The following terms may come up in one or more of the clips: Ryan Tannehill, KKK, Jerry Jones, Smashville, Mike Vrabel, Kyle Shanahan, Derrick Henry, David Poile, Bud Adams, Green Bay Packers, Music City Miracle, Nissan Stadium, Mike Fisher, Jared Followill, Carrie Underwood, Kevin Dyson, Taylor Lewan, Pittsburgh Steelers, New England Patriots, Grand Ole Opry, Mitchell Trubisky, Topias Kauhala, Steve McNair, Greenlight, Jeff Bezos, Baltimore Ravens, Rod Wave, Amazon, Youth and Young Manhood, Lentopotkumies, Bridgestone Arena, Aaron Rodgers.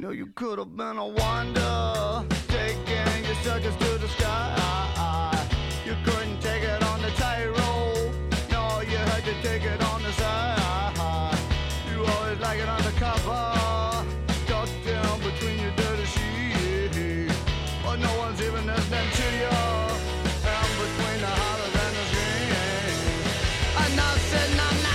know you could have been a wonder, taking your circus to the sky. You couldn't take it on the tightrope, no, you had to take it on the side. You always like it undercover, tucked down between your dirty sheets, but no one's even listening to you, and between the hollers and the screams, enough said, enough not.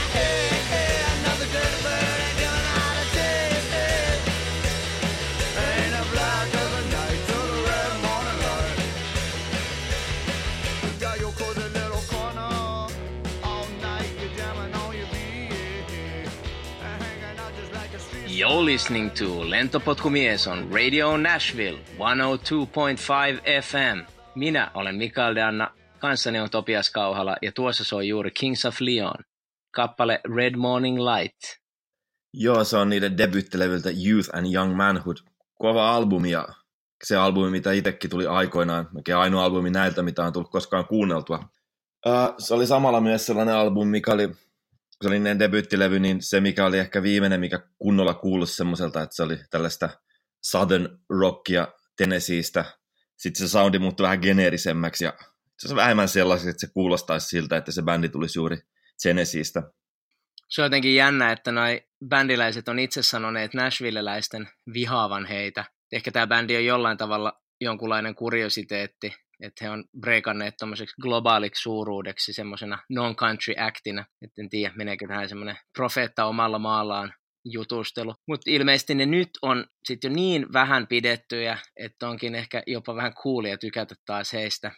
You're listening to Lentopotkumies on Radio Nashville 102.5 FM. Minä olen Mikael Deanna, kanssani on Topias Kauhala ja tuossa soi juuri Kings of Leon, kappale Red Morning Light. Joo, se on niiden debyyttilevyltä Youth and Young Manhood. Kova albumi ja se albumi, mitä itsekin tuli aikoinaan, oikein ainoa albumi näiltä, mitä on tullut koskaan kuunneltua. Se oli samalla myös sellainen albumi, mikä oli... Se oli ne debyyttilevy, niin se mikä oli ehkä viimeinen, mikä kunnolla kuulosi semmoiselta, että se oli tällaista Southern Rockia Tennesseestä. Sitten se soundi muuttui vähän geneerisemmäksi ja se on vähemmän sellaiseksi, että se kuulostaisi siltä, että se bändi tulisi juuri Tennesseestä. Se on jotenkin jännä, että noi bändiläiset on itse sanoneet nashvilleläisten vihaavan heitä. Ehkä tämä bändi on jollain tavalla jonkunlainen kuriositeetti, että he on breikanneet tommoseksi globaaliksi suuruudeksi semmoisena non-country actina. Et en tiedä, meneekö tähän semmoinen profeetta omalla maallaan jutustelu. Mutta ilmeisesti ne nyt on sit jo niin vähän pidettyjä, että onkin ehkä jopa vähän coolia tykätä taas heistä.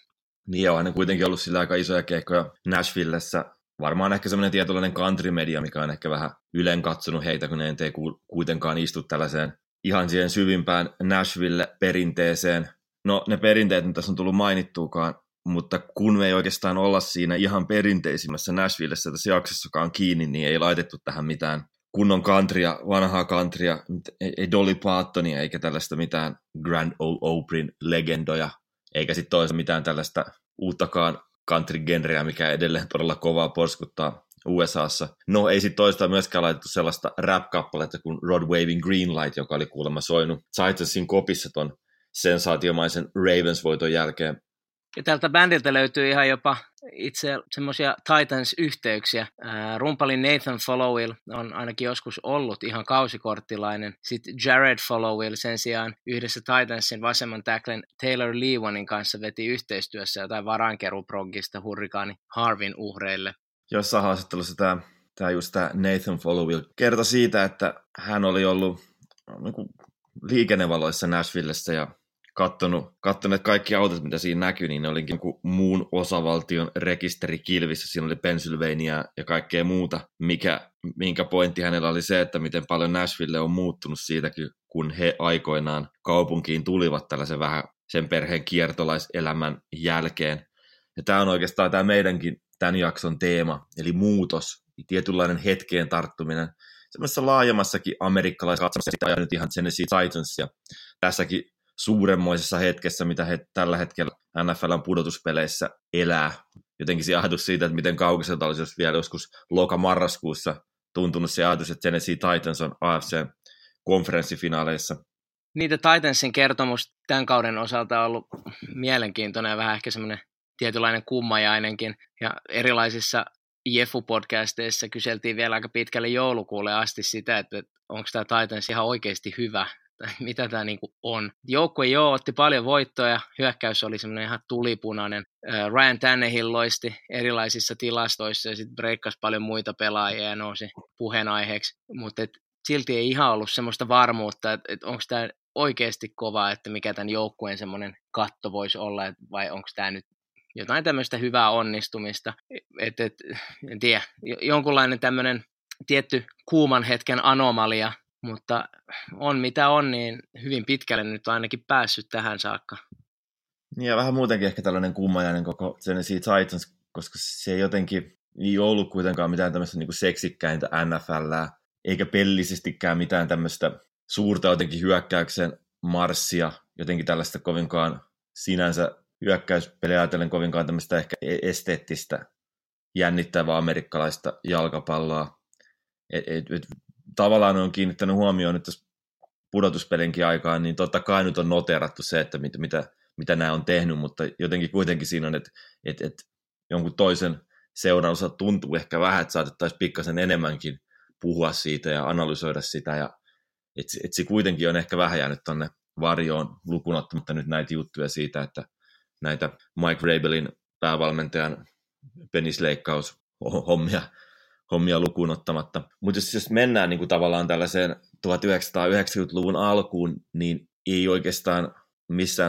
Niin on, ne kuitenkin ollut sillä aika isoja keikkoja Nashvillessä. Varmaan ehkä semmoinen tietynlainen country-media, mikä on ehkä vähän ylen katsonut heitä, kun ne ei kuitenkaan istu tällaiseen ihan siihen syvimpään Nashville-perinteeseen. No ne perinteet nyt tässä on tullut mainittuukaan, mutta kun me ei oikeastaan olla siinä ihan perinteisimmässä Nashvillessä tässä jaksossakaan kiinni, niin ei laitettu tähän mitään kunnon countrya, vanhaa countrya, ei Dolly Partonia eikä tällaista mitään Grand Ole Opryn legendoja, eikä sitten toisaalta mitään tällaista uuttakaan country-genreä, mikä edelleen todella kovaa porskuttaa USAssa. No ei sitten toisaalta myöskään laitettu sellaista rap-kappaletta kuin Rod Wavin Greenlight, joka oli kuulemma soinut Titansin kopissa ton sensaatiomaisen Ravens-voiton jälkeen. Ja tältä bändiltä löytyy ihan jopa itse semmoisia Titans-yhteyksiä. Rumpali Nathan Followill on ainakin joskus ollut ihan kausikorttilainen. Sitten Jared Followill sen sijaan yhdessä Titansin vasemman tacklen Taylor Lewanin kanssa veti yhteistyössä jotain varankeruprogista hurrikaani Harvin uhreille. Jossain haastattelussa tämä Nathan Followill kertoi siitä, että hän oli ollut... liikennevaloissa Nashvillessä ja kattonut kaikki autot, mitä siinä näkyi, niin ne oli jonkun muun osavaltion rekisterikilvissä. Siinä oli Pennsylvania ja kaikkea muuta, minkä pointti hänellä oli se, että miten paljon Nashville on muuttunut siitäkin, kun he aikoinaan kaupunkiin tulivat tällaisen vähän sen perheen kiertolaiselämän jälkeen. Ja tämä on oikeastaan tämä meidänkin tämän jakson teema, eli muutos, tietynlainen hetkeen tarttuminen. Semmoisessa laajemmassakin amerikkalaiskatsomassa ja nyt ihan Tennessee Titans ja tässäkin suuremmoisessa hetkessä, mitä he tällä hetkellä NFL:n pudotuspeleissä elää. Jotenkin se ajatus siitä, että miten kaukaiselta olisi jos vielä joskus loka-marraskuussa tuntunut se ajatus, että Tennessee Titans on AFC-konferenssifinaaleissa. Niitä Titansin kertomus tämän kauden osalta on ollut mielenkiintoinen ja vähän ehkä semmoinen tietynlainen kummajainenkin ja erilaisissa Jefu-podcasteissa kyseltiin vielä aika pitkälle joulukuulle asti sitä, että onko tämä Titans ihan oikeasti hyvä, tai mitä tämä niinku on. Joukkue otti paljon voittoja, hyökkäys oli semmoinen ihan tulipunainen. Ryan Tannehill loisti erilaisissa tilastoissa ja sitten breikkasi paljon muita pelaajia ja nousi puheenaiheeksi, mutta silti ei ihan ollut semmoista varmuutta, että onko tämä oikeasti kova, että mikä tämän joukkueen semmoinen katto voisi olla, vai onko tämä nyt jotain tämmöistä hyvää onnistumista, en tiedä, jonkunlainen tämmöinen tietty kuuman hetken anomalia, mutta on mitä on, niin hyvin pitkälle nyt on ainakin päässyt tähän saakka. Ja vähän muutenkin ehkä tällainen kummajainen koko Tennessee Titans, koska se jotenkin ei ollut kuitenkaan mitään tämmöistä niin kuin seksikkäintä NFL:ää, eikä pellisestikään mitään tämmöistä suurta jotenkin hyökkäyksen marssia, jotenkin tällaista kovinkaan sinänsä hyökkäyspeliä ajatellen kovinkaan tämmöistä ehkä esteettistä, jännittävää amerikkalaista jalkapalloa. Tavallaan on kiinnittänyt huomioon nyt tässä pudotuspelinkin aikaan, niin totta kai nyt on noteerattu se, että mitä nämä on tehnyt, mutta jotenkin kuitenkin siinä on, että jonkun toisen seuraussa tuntuu ehkä vähän, että saatettaisiin pikkasen enemmänkin puhua siitä ja analysoida sitä, ja että se kuitenkin on ehkä vähän jäänyt tuonne varjoon lukuun ottamatta nyt näitä juttuja siitä, että näitä Mike Vrabelin päävalmentajan penisleikkaushommia lukuun ottamatta. Mutta jos mennään niin kuin tavallaan tällaiseen 1990-luvun alkuun, niin ei oikeastaan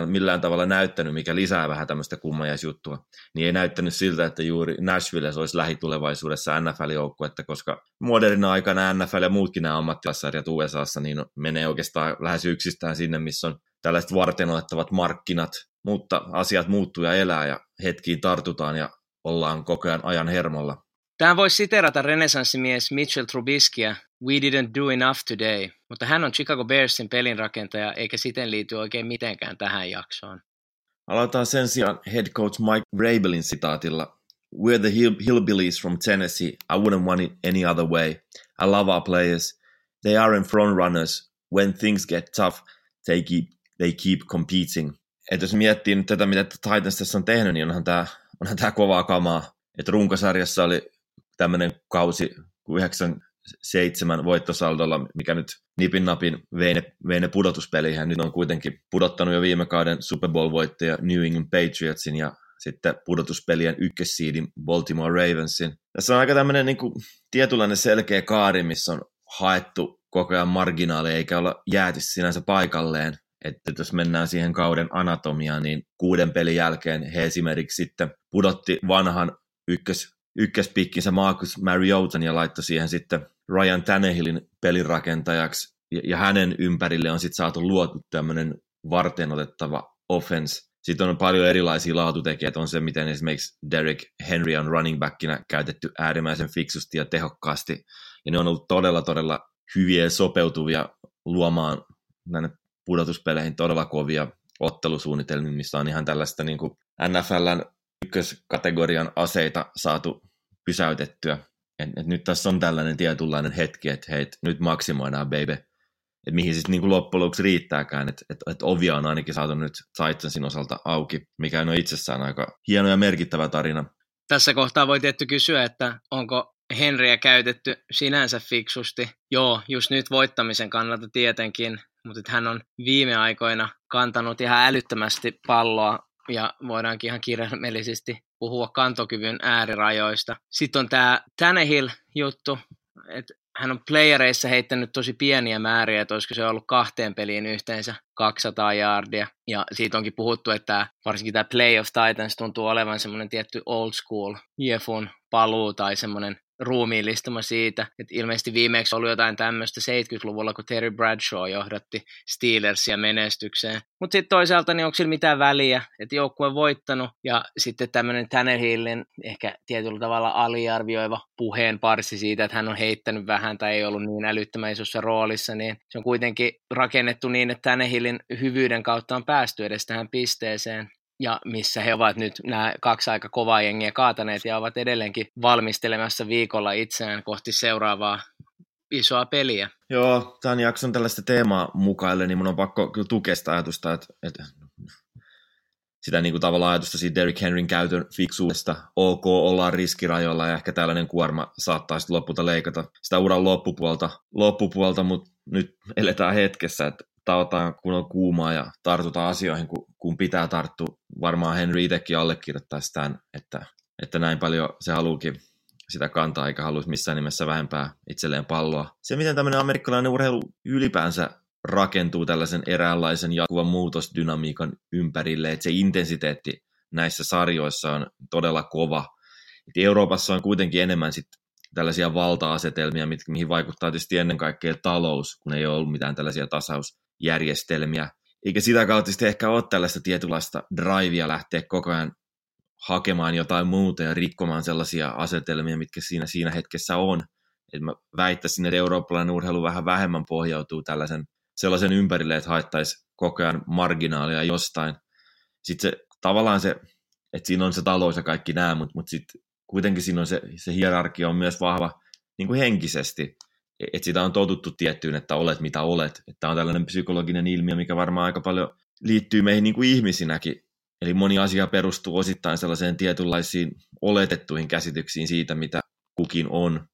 millään tavalla näyttänyt, mikä lisää vähän tämmöistä kummajaisjuttua, niin ei näyttänyt siltä, että juuri Nashville olisi lähitulevaisuudessa NFL-joukkuetta, koska modernin aikana NFL ja muutkin nämä ammattilaissarjat USAssa niin menee oikeastaan lähes yksistään sinne, missä on tällaiset varteenotettavat markkinat, mutta asiat muuttuu ja elää ja hetkiin tartutaan ja ollaan koko ajan ajan hermolla. Tähän voisi siterata renesanssimies Mitchell Trubiskia, "We didn't do enough today", mutta hän on Chicago Bearsin pelinrakentaja eikä siten liity oikein mitenkään tähän jaksoon. Aloitetaan sen sijaan head coach Mike Vrabelin sitaatilla. "We're the hillbillies from Tennessee. I wouldn't want it any other way. I love our players. They aren't front runners. When things get tough, they keep competing." Et jos miettii nyt tätä, mitä Titans tässä on tehnyt, niin onhan tämä kovaa kamaa. Et runkosarjassa oli tämmöinen kausi 9-7 voittosaldolla, mikä nyt nipin napin vei ne pudotuspeliin. Hän nyt on kuitenkin pudottanut jo viime kauden Super Bowl-voittaja New England Patriotsin ja sitten pudotuspelien ykkössiidin Baltimore Ravensin. Tässä on aika tämmöinen niin kuin tietynlainen selkeä kaari, missä on haettu koko ajan marginaaleja eikä olla jääty sinänsä paikalleen. Että jos mennään siihen kauden anatomiaan, niin 6 pelin jälkeen he esimerkiksi sitten pudotti vanhan ykköspikkinsä Marcus Mariotan ja laittoi siihen sitten Ryan Tannehillin pelirakentajaksi, ja hänen ympärille on sitten saatu luotu tämmöinen varteenotettava offense. Sitten on paljon erilaisia laatutekijöitä, on se, miten esimerkiksi Derrick Henry on running backinä käytetty äärimmäisen fiksusti ja tehokkaasti, ja ne on ollut todella hyviä sopeutuvia luomaan näin pudotuspeleihin todella kovia ottelusuunnitelmia, missä on ihan tällaista niin kuin NFLn ykköskategorian aseita saatu pysäytettyä. Et nyt tässä on tällainen tietynlainen hetki, että hei, nyt maksimoidaan, baby. Et mihin siis niin kuin loppujen lopuksi riittääkään, että et ovia on ainakin saatu nyt Titansin osalta auki, mikä on itsessään aika hieno ja merkittävä tarina. Tässä kohtaa voi tietty kysyä, että onko Henryä käytetty sinänsä fiksusti. Joo, just nyt voittamisen kannalta tietenkin, mutta hän on viime aikoina kantanut ihan älyttömästi palloa, ja voidaankin ihan kirjaimellisesti puhua kantokyvyn äärirajoista. Sitten on tämä Tannehill-juttu, että hän on playereissa heittänyt tosi pieniä määriä, että olisiko se ollut 2 peliin yhteensä 200 jaardia. Ja siitä onkin puhuttu, että varsinkin tämä Play of Titans tuntuu olevan semmoinen tietty old school Jefun paluu tai semmoinen ruumiillistuma siitä, että ilmeisesti viimeksi oli jotain tämmöistä 70-luvulla, kun Terry Bradshaw johdatti Steelersia menestykseen. Mutta sitten toisaalta, niin onko sillä mitään väliä, että joukkue on voittanut, ja sitten tämmöinen Tannehillin ehkä tietyllä tavalla aliarvioiva puheenparsi siitä, että hän on heittänyt vähän tai ei ollut niin älyttömäisossa roolissa, niin se on kuitenkin rakennettu niin, että Tannehillin hyvyyden kautta on päästy edes tähän pisteeseen. Ja missä he ovat nyt nämä 2 aika kovaa jengiä kaataneet ja ovat edelleenkin valmistelemassa viikolla itseään kohti seuraavaa isoa peliä. Joo, tämän jakson tällaista teemaa mukaille, niin mun on pakko kyllä tukea sitä ajatusta, että sitä niin kuin tavallaan ajatusta siitä Derrick Henryn käytön fiksuudesta. Ok, ollaan riskirajoilla ja ehkä tällainen kuorma saattaa sitten lopulta leikata sitä uran loppupuolta, mutta nyt eletään hetkessä, että tautaan kun on kuumaa ja tartutaan asioihin, kun pitää tarttua. Varmaan Henry itsekin allekirjoittaisi tämän, että näin paljon se haluukin sitä kantaa, eikä haluaisi missään nimessä vähempää itselleen palloa. Se, miten tämmöinen amerikkalainen urheilu ylipäänsä rakentuu tällaisen eräänlaisen jatkuvan muutosdynamiikan ympärille, että se intensiteetti näissä sarjoissa on todella kova. Et Euroopassa on kuitenkin enemmän sitten tällaisia valta-asetelmia, mihin vaikuttaa tietysti ennen kaikkea talous, kun ei ole ollut mitään tällaisia tasausjärjestelmiä. Eikä sitä kautta sitten ehkä ole tällaista tietynlaista drivea lähteä koko ajan hakemaan jotain muuta ja rikkomaan sellaisia asetelmia, mitkä siinä hetkessä on. Et mä väittäisin, että eurooppalainen urheilu vähän vähemmän pohjautuu sellaisen ympärille, että haettaisiin koko ajan marginaalia jostain. Sitten tavallaan se, että siinä on se talous ja kaikki nämä, mutta sitten kuitenkin siinä on se hierarkia on myös vahva niin kuin henkisesti, että sitä on totuttu tiettyyn, että olet mitä olet. Tämä on tällainen psykologinen ilmiö, mikä varmaan aika paljon liittyy meihin niin kuin ihmisinäkin. Eli moni asia perustuu osittain sellaiseen tietynlaisiin oletettuihin käsityksiin siitä, mitä kukin on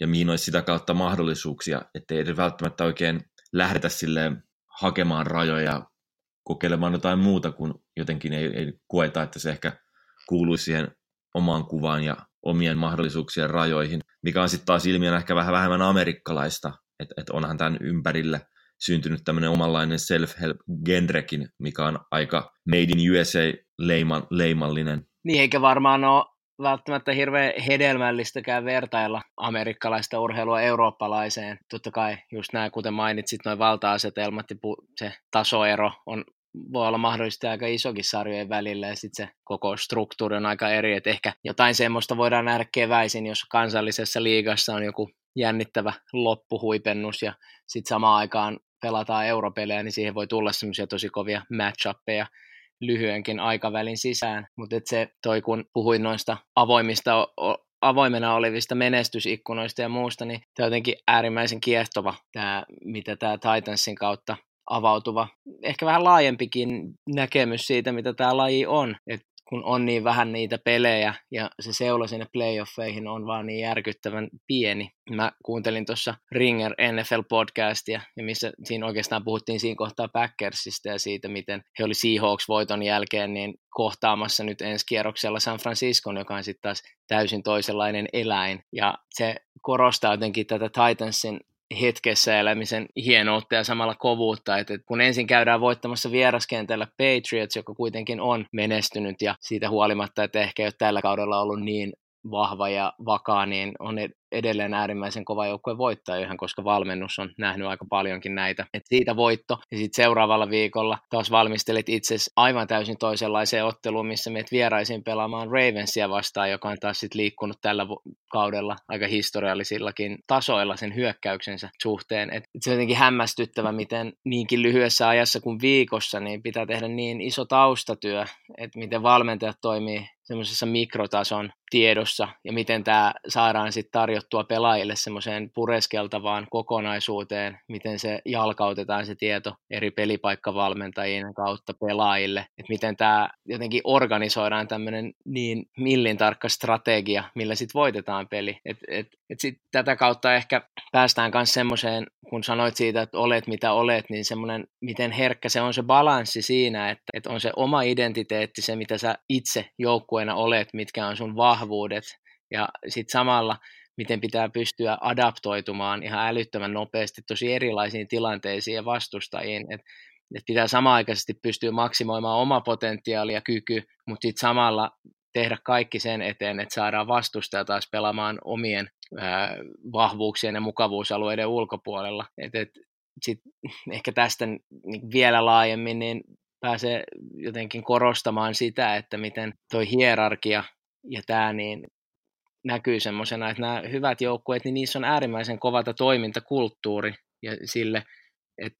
ja mihin olisi sitä kautta mahdollisuuksia, ettei edes välttämättä oikein lähdetä silleen hakemaan rajoja, kokeilemaan jotain muuta, kun jotenkin ei koeta, että se ehkä kuuluisi siihen omaan kuvaan ja omien mahdollisuuksien rajoihin, mikä on sitten taas ilmiön ehkä vähän vähemmän amerikkalaista, että onhan tämän ympärille syntynyt tämmöinen omanlainen self-help-genrekin, mikä on aika Made in USA-leimallinen. Niin, eikä varmaan ole välttämättä hirveän hedelmällistäkään vertailla amerikkalaista urheilua eurooppalaiseen. Totta kai just nämä, kuten mainitsit, nuo valta-asetelmat ja se tasoero on, voi olla mahdollisesti aika isokin sarjojen välillä, ja sitten se koko struktuuri on aika eri, että ehkä jotain semmoista voidaan nähdä keväisin, jos kansallisessa liigassa on joku jännittävä loppuhuipennus, ja sitten samaan aikaan pelataan europelejä, niin siihen voi tulla semmoisia tosi kovia match-uppeja lyhyenkin aikavälin sisään, mutta se toi, kun puhuin noista avoimena olevista menestysikkunoista ja muusta, niin tämä on jotenkin äärimmäisen kiehtova, mitä tämä Titansin kautta avautuva, ehkä vähän laajempikin näkemys siitä, mitä tämä laji on. Et kun on niin vähän niitä pelejä ja se seula sinne playoffeihin on vaan niin järkyttävän pieni. Mä kuuntelin tuossa Ringer NFL-podcastia, missä siinä oikeastaan puhuttiin siinä kohtaa Packersista ja siitä, miten he oli Seahawks-voiton jälkeen niin kohtaamassa nyt ensi kierroksella San Franciscon, joka on sitten taas täysin toisenlainen eläin. Ja se korostaa jotenkin tätä Titansin hetkessä elämisen hienoutta ja samalla kovuutta, että kun ensin käydään voittamassa vieraskentällä Patriots, joka kuitenkin on menestynyt ja siitä huolimatta, että ehkä ei ole tällä kaudella ollut niin vahva ja vakaa, niin on edelleen äärimmäisen kova joukkue voittaa yhden, koska valmennus on nähnyt aika paljonkin näitä. Et siitä voitto, ja sitten seuraavalla viikolla taas valmistelet itsesi aivan täysin toisenlaiseen otteluun, missä menet vieraisiin pelaamaan Ravensia vastaan, joka on taas sitten liikkunut tällä kaudella aika historiallisillakin tasoilla sen hyökkäyksensä suhteen. Et se on jotenkin hämmästyttävä, miten niinkin lyhyessä ajassa kuin viikossa niin pitää tehdä niin iso taustatyö, että miten valmentajat toimii semmoisessa mikrotason tiedossa ja miten tämä saadaan sitten tarjottua pelaajille semmoiseen pureskeltavaan kokonaisuuteen, miten se jalkautetaan se tieto eri pelipaikkavalmentajien kautta pelaajille, että miten tämä jotenkin organisoidaan tämmöinen niin millintarkka strategia, millä sitten voitetaan peli. Et sit tätä kautta ehkä päästään myös semmoiseen, kun sanoit siitä, että olet mitä olet, niin semmoinen, miten herkkä se on se balanssi siinä, että on se oma identiteetti, se mitä sä itse joukkueena olet, mitkä on sun vahvuudet, ja sitten samalla miten pitää pystyä adaptoitumaan ihan älyttömän nopeasti tosi erilaisiin tilanteisiin ja vastustajiin, että pitää samaaikaisesti pystyä maksimoimaan oma potentiaali ja kyky, mutta sitten samalla tehdä kaikki sen eteen, että saadaan vastustaja taas pelaamaan omien vahvuuksien ja mukavuusalueiden ulkopuolella. Sit ehkä tästä vielä laajemmin niin pääsee jotenkin korostamaan sitä, että miten toi hierarkia ja tämä niin näkyy semmoisena, että nämä hyvät joukkueet, niin niissä on äärimmäisen kovata toimintakulttuuri ja sille, että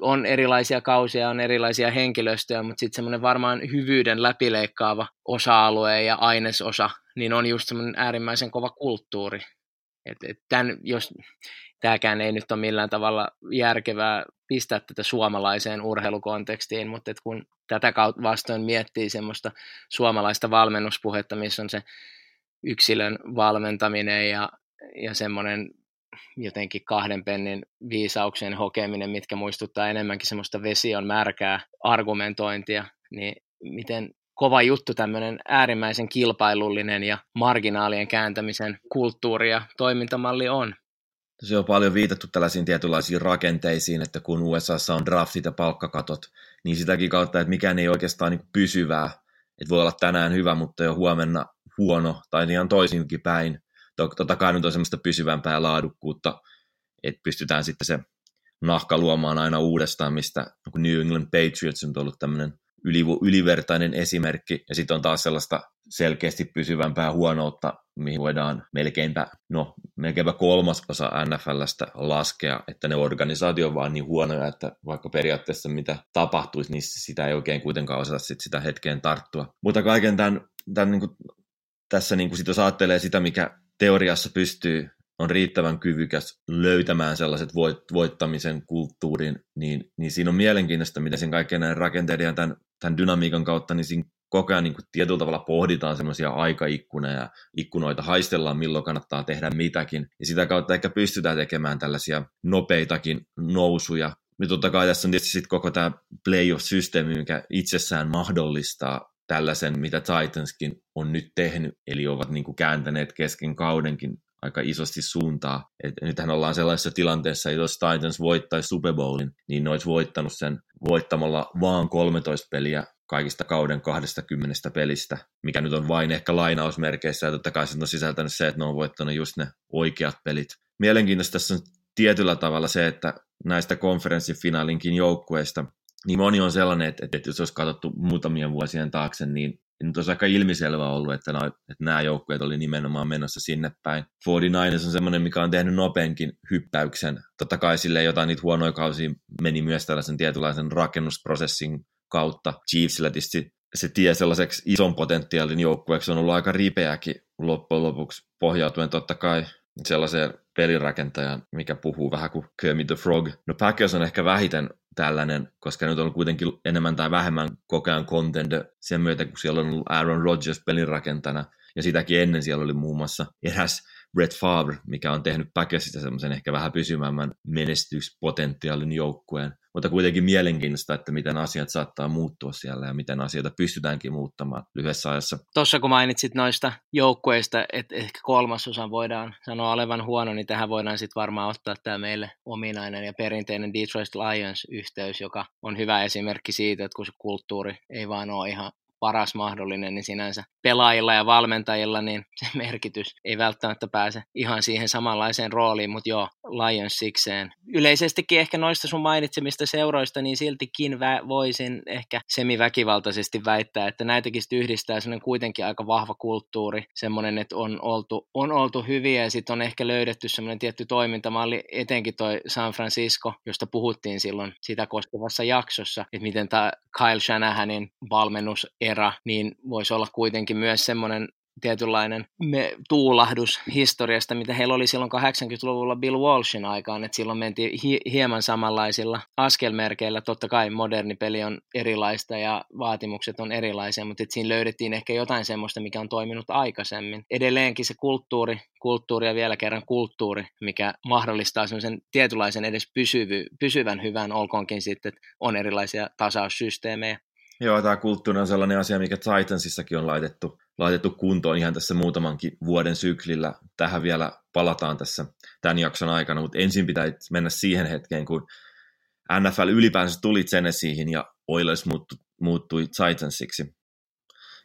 on erilaisia kausia, on erilaisia henkilöstöjä, mutta sitten semmoinen varmaan hyvyyden läpileikkaava osa-alue ja ainesosa, niin on just semmoinen äärimmäisen kova kulttuuri. Tämäkään ei nyt ole millään tavalla järkevää pistää tätä suomalaiseen urheilukontekstiin, mutta kun tätä kautta vastoin miettii semmoista suomalaista valmennuspuhetta, missä on se yksilön valmentaminen ja semmoinen jotenkin kahden pennin viisauksen hokeminen, mitkä muistuttaa enemmänkin semmoista vesi on märkää argumentointia, niin miten kova juttu tämmöinen äärimmäisen kilpailullinen ja marginaalien kääntämisen kulttuuri ja toimintamalli on. Se on paljon viitattu tällaisiin tietynlaisiin rakenteisiin, että kun USAssa on draftit ja palkkakatot, niin sitäkin kautta, että mikään ei oikeastaan niin pysyvää, että voi olla tänään hyvä, mutta jo huomenna huono tai ihan toisinkin päin. Totta kai nyt on semmoista pysyvämpää laadukkuutta, että pystytään sitten se nahka luomaan aina uudestaan, mistä New England Patriots on ollut tämmöinen ylivertainen esimerkki, ja sitten on taas sellaista selkeästi pysyvämpää huonoutta, mihin voidaan melkeinpä kolmasosa NFL:stä laskea, että ne organisaatio on vaan niin huonoja, että vaikka periaatteessa mitä tapahtuisi, niin sitä ei oikein kuitenkaan osata sitä hetkeen tarttua. Mutta kaiken tämän niin kuin, tässä niin kuin sit jos ajattelee sitä, mikä teoriassa pystyy on riittävän kyvykäs löytämään sellaiset voittamisen kulttuurin, niin siinä on mielenkiintoista, miten sen kaikkien näiden rakenteiden ja tämän dynamiikan kautta, niin siinä koko ajan niin kuin tietyllä tavalla pohditaan semmoisia aikaikkunoita, haistellaan milloin kannattaa tehdä mitäkin, ja sitä kautta ehkä pystytään tekemään tällaisia nopeitakin nousuja. Ja totta kai tässä on tietysti sit koko tämä playoff-systeemi, mikä itsessään mahdollistaa tällaisen, mitä Titanskin on nyt tehnyt, eli ovat niin kuin kääntäneet kesken kaudenkin aika isosti suuntaa. Et nythän ollaan sellaisessa tilanteessa, että jos Titans voittaisi Super Bowlin, niin ne olisi voittanut sen voittamalla vaan 13 peliä kaikista kauden 20 pelistä, mikä nyt on vain ehkä lainausmerkeissä, ja totta kai se on sisältänyt se, että ne on voittanut just ne oikeat pelit. Mielenkiintoista tässä on tietyllä tavalla se, että näistä konferenssifinaalinkin joukkueista, niin moni on sellainen, että jos olisi katsottu muutamien vuosien taakse, niin nyt olisi aika ilmiselvää ollut, että nämä joukkueet oli nimenomaan menossa sinne päin. 49ers on semmoinen, mikä on tehnyt nopeinkin hyppäyksen. Totta kai sille jotain niitä huonoja kausia meni myös tällaisen tietynlaisen rakennusprosessin kautta. Chiefsillä tietysti se tie sellaiseksi ison potentiaalin joukkueeksi on ollut aika ripeäkin loppujen lopuksi pohjautuen totta kai sellaiseen pelirakentajan, mikä puhuu vähän kuin Kermit the Frog. No Packers on ehkä vähiten tällainen, koska nyt on kuitenkin enemmän tai vähemmän koko ajan contender sen myötä, kun siellä on ollut Aaron Rodgers pelirakentajana, ja sitäkin ennen siellä oli muun muassa eräs Brett Favre, mikä on tehnyt Packersista semmoisen ehkä vähän pysyvämmän menestyspotentiaalin joukkueen. Mutta kuitenkin mielenkiintoista, että miten asiat saattaa muuttua siellä ja miten asioita pystytäänkin muuttamaan lyhyessä ajassa. Tuossa kun mainitsit noista joukkueista, että ehkä kolmasosan voidaan sanoa olevan huono, niin tähän voidaan sitten varmaan ottaa tämä meille ominainen ja perinteinen Detroit Lions-yhteys, joka on hyvä esimerkki siitä, että kun se kulttuuri ei vaan ole ihan paras mahdollinen, niin sinänsä pelaajilla ja valmentajilla, niin se merkitys ei välttämättä pääse ihan siihen samanlaiseen rooliin, mutta joo, Lions sikseen. Yleisestikin ehkä noista sun mainitsemista seuroista, niin siltikin voisin ehkä semiväkivaltaisesti väittää, että näitäkin yhdistää semmoinen kuitenkin aika vahva kulttuuri, semmoinen, että on oltu hyviä ja sitten on ehkä löydetty semmoinen tietty toimintamalli, etenkin toi San Francisco, josta puhuttiin silloin sitä koskevassa jaksossa, että miten tämä Kyle Shanahanin valmennusera, niin voisi olla kuitenkin myös semmoinen tietynlainen tuulahdus historiasta, mitä heillä oli silloin 80-luvulla Bill Walshin aikaan, että silloin mentiin hieman samanlaisilla askelmerkeillä. Totta kai moderni peli on erilaista ja vaatimukset on erilaisia, mutta siinä löydettiin ehkä jotain semmoista, mikä on toiminut aikaisemmin. Edelleenkin se kulttuuri ja vielä kerran kulttuuri, mikä mahdollistaa semmoisen tietynlaisen edes pysyvän hyvän, olkoonkin sitten, että on erilaisia tasaussysteemejä. Joo, tämä kulttuuri on sellainen asia, mikä Titansissakin on laitettu kuntoon ihan tässä muutamankin vuoden syklillä. Tähän vielä palataan tässä tämän jakson aikana, mutta ensin pitää mennä siihen hetkeen, kun NFL ylipäänsä tuli Tennesseeihin ja Oilers muuttui Titansiksi.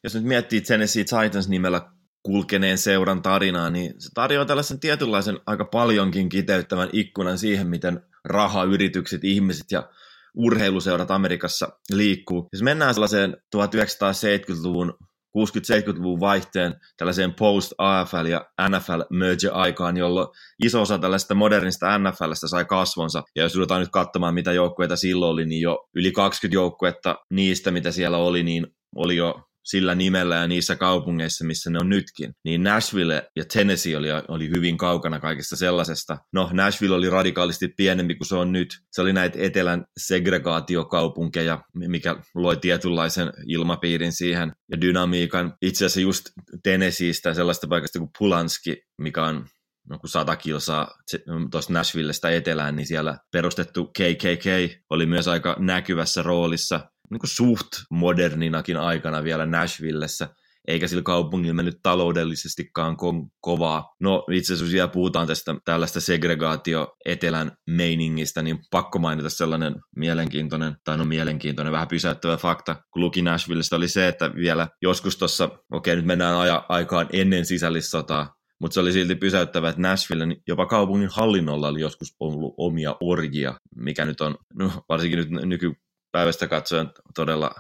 Jos nyt miettii Tennessee Titans nimellä kulkeneen seuran tarinaa, niin se tarjoaa tällaisen tietynlaisen aika paljonkin kiteyttävän ikkunan siihen, miten raha, yritykset, ihmiset ja urheiluseurat Amerikassa liikkuu. Jos mennään sellaiseen 1970-luvun, 60-70-luvun vaihteen tällaiseen post-AFL ja NFL-merger-aikaan, jolloin iso osa tällaista modernista NFLstä sai kasvonsa. Ja jos ruvetaan nyt katsomaan, mitä joukkueita silloin oli, niin jo yli 20 joukkuetta niistä, mitä siellä oli, niin oli jo sillä nimellä ja niissä kaupungeissa, missä ne on nytkin. Niin Nashville ja Tennessee oli hyvin kaukana kaikesta sellaisesta. No, Nashville oli radikaalisti pienempi kuin se on nyt. Se oli näitä etelän segregaatiokaupunkeja, mikä loi tietynlaisen ilmapiirin siihen ja dynamiikan. Itse asiassa just Tennesseestä sellaista paikasta kuin Pulanski, mikä on 100 kilsaa tuosta Nashvillestä etelään, niin siellä perustettu KKK oli myös aika näkyvässä roolissa niin kuin suht moderninakin aikana vielä Nashvillessä, eikä sillä kaupungilla mennyt taloudellisestikaan kovaa. No itse asiassa vielä puhutaan tästä tällaista segregaatio-etelän meiningistä, niin pakko mainita sellainen mielenkiintoinen, vähän pysäyttävä fakta, kun luki Nashvillesta, oli se, että vielä joskus tuossa, nyt mennään aikaan ennen sisällissotaa, mutta se oli silti pysäyttävä, että Nashville, niin jopa kaupungin hallinnolla oli joskus ollut omia orjia, mikä nyt on, varsinkin nyt nykypäivästä katsoen todella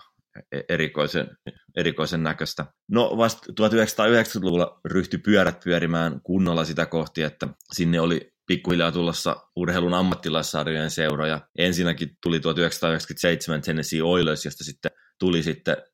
erikoisen näköistä. No vasta 1990-luvulla ryhtyi pyörät pyörimään kunnolla sitä kohti, että sinne oli pikkuhiljaa tulossa urheilun ammattilaissarjojen seuroja. Ensinnäkin tuli 1997 Tennessee Oilers, josta sitten tuli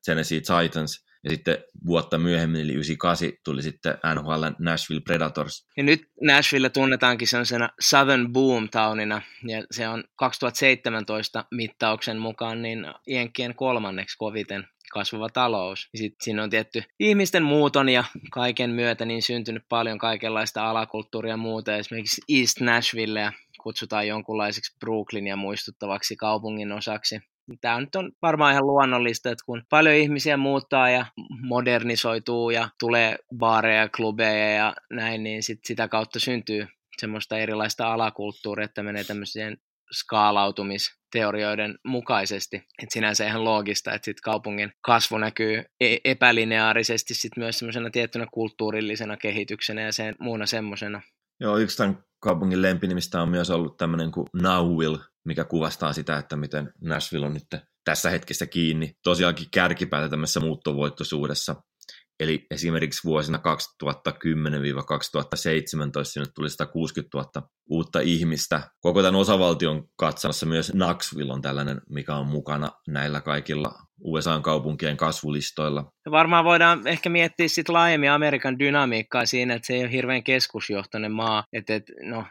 Tennessee Titans, Ja sitten vuotta myöhemmin, eli 98, tuli sitten NHL Nashville Predators. Ja nyt Nashville tunnetaankin sellaisena Southern Boomtownina, ja se on 2017 mittauksen mukaan niin Jenkkien kolmanneksi koviten kasvava talous. Sitten siinä on tietty ihmisten muuton ja kaiken myötä niin syntynyt paljon kaikenlaista alakulttuuria ja muuta, esimerkiksi East Nashville kutsutaan jonkunlaiseksi Brooklynia muistuttavaksi kaupungin osaksi. Tämä nyt on varmaan ihan luonnollista, että kun paljon ihmisiä muuttaa ja modernisoituu ja tulee baareja, klubeja ja näin, niin sit sitä kautta syntyy semmoista erilaista alakulttuuria, että menee tämmöiseen skaalautumisteorioiden mukaisesti. Et sinänsä ihan loogista, että sit kaupungin kasvu näkyy epälineaarisesti sit myös semmoisena tiettynä kulttuurillisena kehityksenä ja sen, muuna semmoisena. Joo, yksi tämän kaupungin lempinimistä on myös ollut tämmöinen kuin Nowville, mikä kuvastaa sitä, että miten Nashville on nyt tässä hetkessä kiinni. Tosiaankin kärkipäätä tämmöisessä muuttovoittoisuudessa. Eli esimerkiksi vuosina 2010-2017 sinne tuli 160 000 uutta ihmistä. Koko tämän osavaltion katsomassa myös Knoxville on tällainen, mikä on mukana näillä kaikilla USA:n kaupunkien kasvulistoilla. Varmaan voidaan ehkä miettiä sitten laajemmin Amerikan dynamiikkaa siinä, että se ei ole hirveän keskusjohtoinen maa.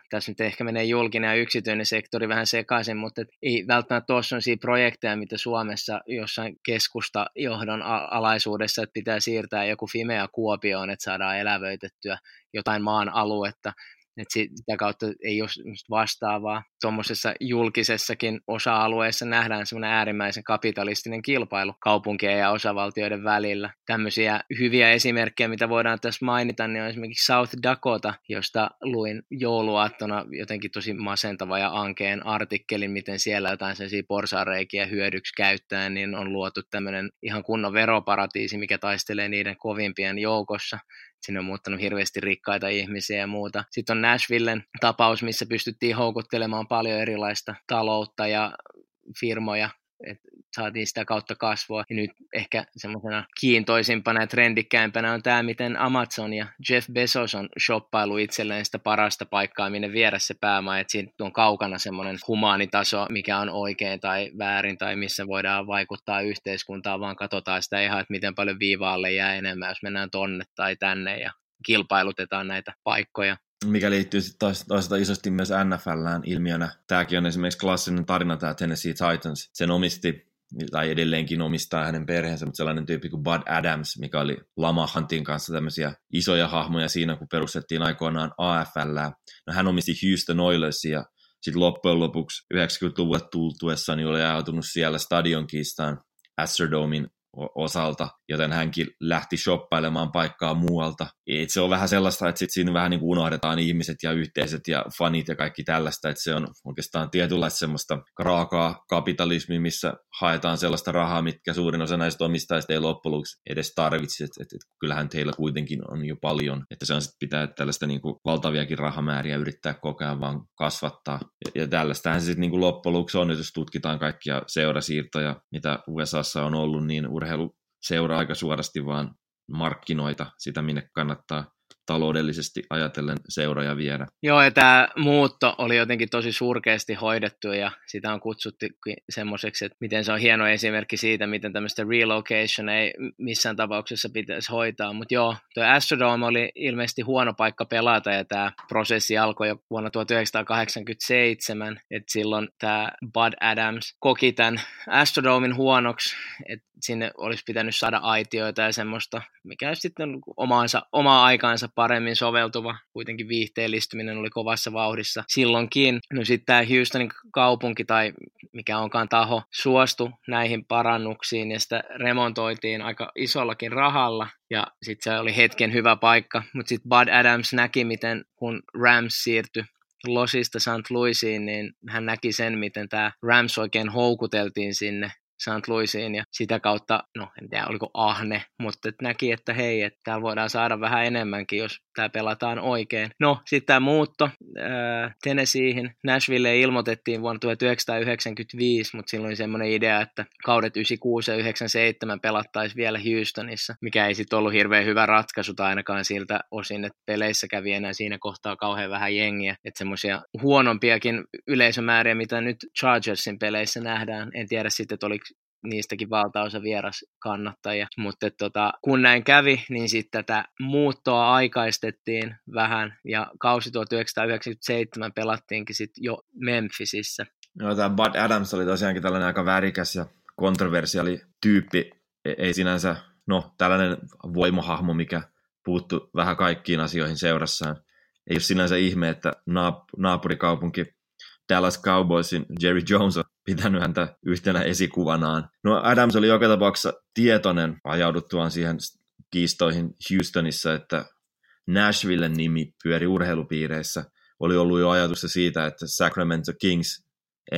Tässä nyt ehkä menee julkinen ja yksityinen sektori vähän sekaisin, mutta ei välttämättä ole sellaisia projekteja, mitä Suomessa jossain keskustajohdon alaisuudessa, että pitää siirtää joku Fimea Kuopioon, että saadaan elävöitettyä jotain maan aluetta. Että sitä kautta ei ole vastaavaa. Tuommoisessa julkisessakin osa-alueessa nähdään semmoinen äärimmäisen kapitalistinen kilpailu kaupunkien ja osavaltioiden välillä. Tämmöisiä hyviä esimerkkejä, mitä voidaan tässä mainita, niin on esimerkiksi South Dakota, josta luin jouluaattona jotenkin tosi masentava ja ankeen artikkelin, miten siellä jotain sellaisia porsareikiä hyödyksi käyttäen, niin on luotu tämmöinen ihan kunnon veroparatiisi, mikä taistelee niiden kovimpien joukossa. Sinne on muuttanut hirveästi rikkaita ihmisiä ja muuta. Sitten on Nashvillen tapaus, missä pystyttiin houkuttelemaan paljon erilaista taloutta ja firmoja, että saatiin sitä kautta kasvua. Ja nyt ehkä semmoisena kiintoisimpana ja trendikkäimpänä on tämä, miten Amazon ja Jeff Bezos on shoppailu itselleen sitä parasta paikkaa, minne viedä se päämaa, että siinä on kaukana semmoinen humaanitaso, mikä on oikein tai väärin tai missä voidaan vaikuttaa yhteiskuntaan, vaan katsotaan sitä ihan, että miten paljon viivaalle jää enemmän, jos mennään tonne tai tänne ja kilpailutetaan näitä paikkoja. Mikä liittyy sitten toisaalta isosti myös NFLään ilmiönä. Tämäkin on esimerkiksi klassinen tarina, tämä Tennessee Titans. Sen omisti, tai edelleenkin omistaa hänen perheensä, mutta sellainen tyyppi kuin Bud Adams, mikä oli Lamahantin kanssa tämmöisiä isoja hahmoja siinä, kun perustettiin aikoinaan AFLää. No, hän omisti Houston Oilersia ja sitten loppujen lopuksi 90-luvulle tultuessa niin oli ajautunut siellä stadionkiistaan Astrodomin osalta, joten hänkin lähti shoppailemaan paikkaa muualta. Et se on vähän sellaista, että sit siinä vähän niin kuin unohdetaan ihmiset ja yhteiset ja fanit ja kaikki tällaista, että se on oikeastaan tietynlaista semmoista raakaa kapitalismia, missä haetaan sellaista rahaa, mitkä suurin osa näistä omistajista ei loppujen lopuksi edes tarvitse. Et kyllähän teillä kuitenkin on jo paljon, että se on sitten pitää tällaista niin kuin valtaviakin rahamääriä yrittää koko ajan vaan kasvattaa. Ja tällaistähän se sitten niin kuin loppujen lopuksi on, jos tutkitaan kaikkia seurasiirtoja, mitä USAssa on ollut, niin urheilu seuraa aika suorasti vaan markkinoita, sitä minne kannattaa taloudellisesti ajatellen seuroja viedä. Joo, ja tämä muutto oli jotenkin tosi surkeasti hoidettu, ja sitä on kutsuttu semmoiseksi, että miten se on hieno esimerkki siitä, miten tämmöistä relocation ei missään tapauksessa pitäisi hoitaa. Mutta joo, tuo Astrodome oli ilmeisesti huono paikka pelata, ja tämä prosessi alkoi jo vuonna 1987, että silloin tämä Bud Adams koki tämän Astrodomin huonoksi, että sinne olisi pitänyt saada aitioita ja semmoista, mikä sitten omaa aikaansa paremmin soveltuva. Kuitenkin viihteellistyminen oli kovassa vauhdissa silloinkin. No sitten tämä Houstonin kaupunki tai mikä onkaan taho suostui näihin parannuksiin ja sitä remontoitiin aika isollakin rahalla. Ja sitten se oli hetken hyvä paikka, mutta sitten Bud Adams näki, miten kun Rams siirtyi Losista St. Louisiin, niin hän näki sen, miten tämä Rams oikein houkuteltiin sinne St. Louisiin, ja sitä kautta, en tiedä oliko ahne, mutta näki, että hei, että täällä voidaan saada vähän enemmänkin, jos tää pelataan oikein. No, sitten tämä muutto Tennesseeihin. Nashville ilmoitettiin vuonna 1995, mutta silloin oli semmoinen idea, että kaudet 96 ja 97 pelattaisiin vielä Houstonissa, mikä ei sitten ollut hirveän hyvä ratkaisu tai ainakaan siltä osin, että peleissä kävi enää siinä kohtaa kauhean vähän jengiä. Että semmoisia huonompiakin yleisömääriä, mitä nyt Chargersin peleissä nähdään. En tiedä sitten, että oliko niistäkin valtaosa vieras kannattajia. Mutta kun näin kävi, niin sitten tätä muuttoa aikaistettiin vähän ja kausi 1997 pelattiinkin sitten jo Memphisissä. No, tämä Bud Adams oli tosiaankin tällainen aika värikäs ja kontroversiaali tyyppi, ei sinänsä, no tällainen voimahahmo, mikä puuttu vähän kaikkiin asioihin seurassaan. Ei ole sinänsä ihme, että naapurikaupunki Dallas Cowboysin Jerry Jones on pitänyt häntä yhtenä esikuvanaan. No Adams oli joka tapauksessa tietoinen ajauduttuaan siihen kiistoihin Houstonissa, että Nashvillen nimi pyöri urheilupiireissä. Oli ollut jo ajatusta siitä, että Sacramento Kings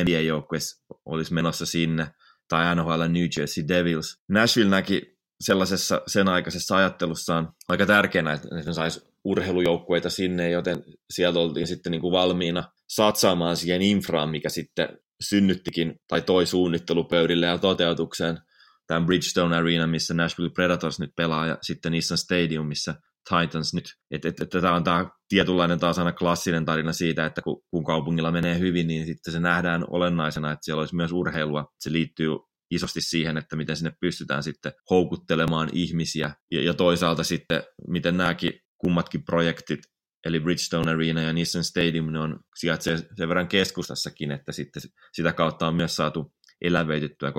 NBA-joukkue olisi menossa sinne, tai NHL New Jersey Devils. Nashville näki sellaisessa sen aikaisessa ajattelussaan aika tärkeänä, että ne saisi urheilujoukkueita sinne, joten sieltä oltiin sitten niin kuin valmiina satsaamaan siihen infraan, mikä sitten synnyttikin tai toi suunnittelupöydille ja toteutukseen tämän Bridgestone Arena, missä Nashville Predators nyt pelaa, ja sitten Nissan Stadium, missä Titans nyt. Tämä on tämä tietynlainen taas aina klassinen tarina siitä, että kun kaupungilla menee hyvin, niin sitten se nähdään olennaisena, että siellä olisi myös urheilua. Se liittyy isosti siihen, että miten sinne pystytään sitten houkuttelemaan ihmisiä, ja toisaalta sitten, miten nämäkin kummatkin projektit, eli Bridgestone Arena ja Nissan Stadium, ne on sijaitsee sen verran keskustassakin, että sitten sitä kautta on myös saatu elävöitettyä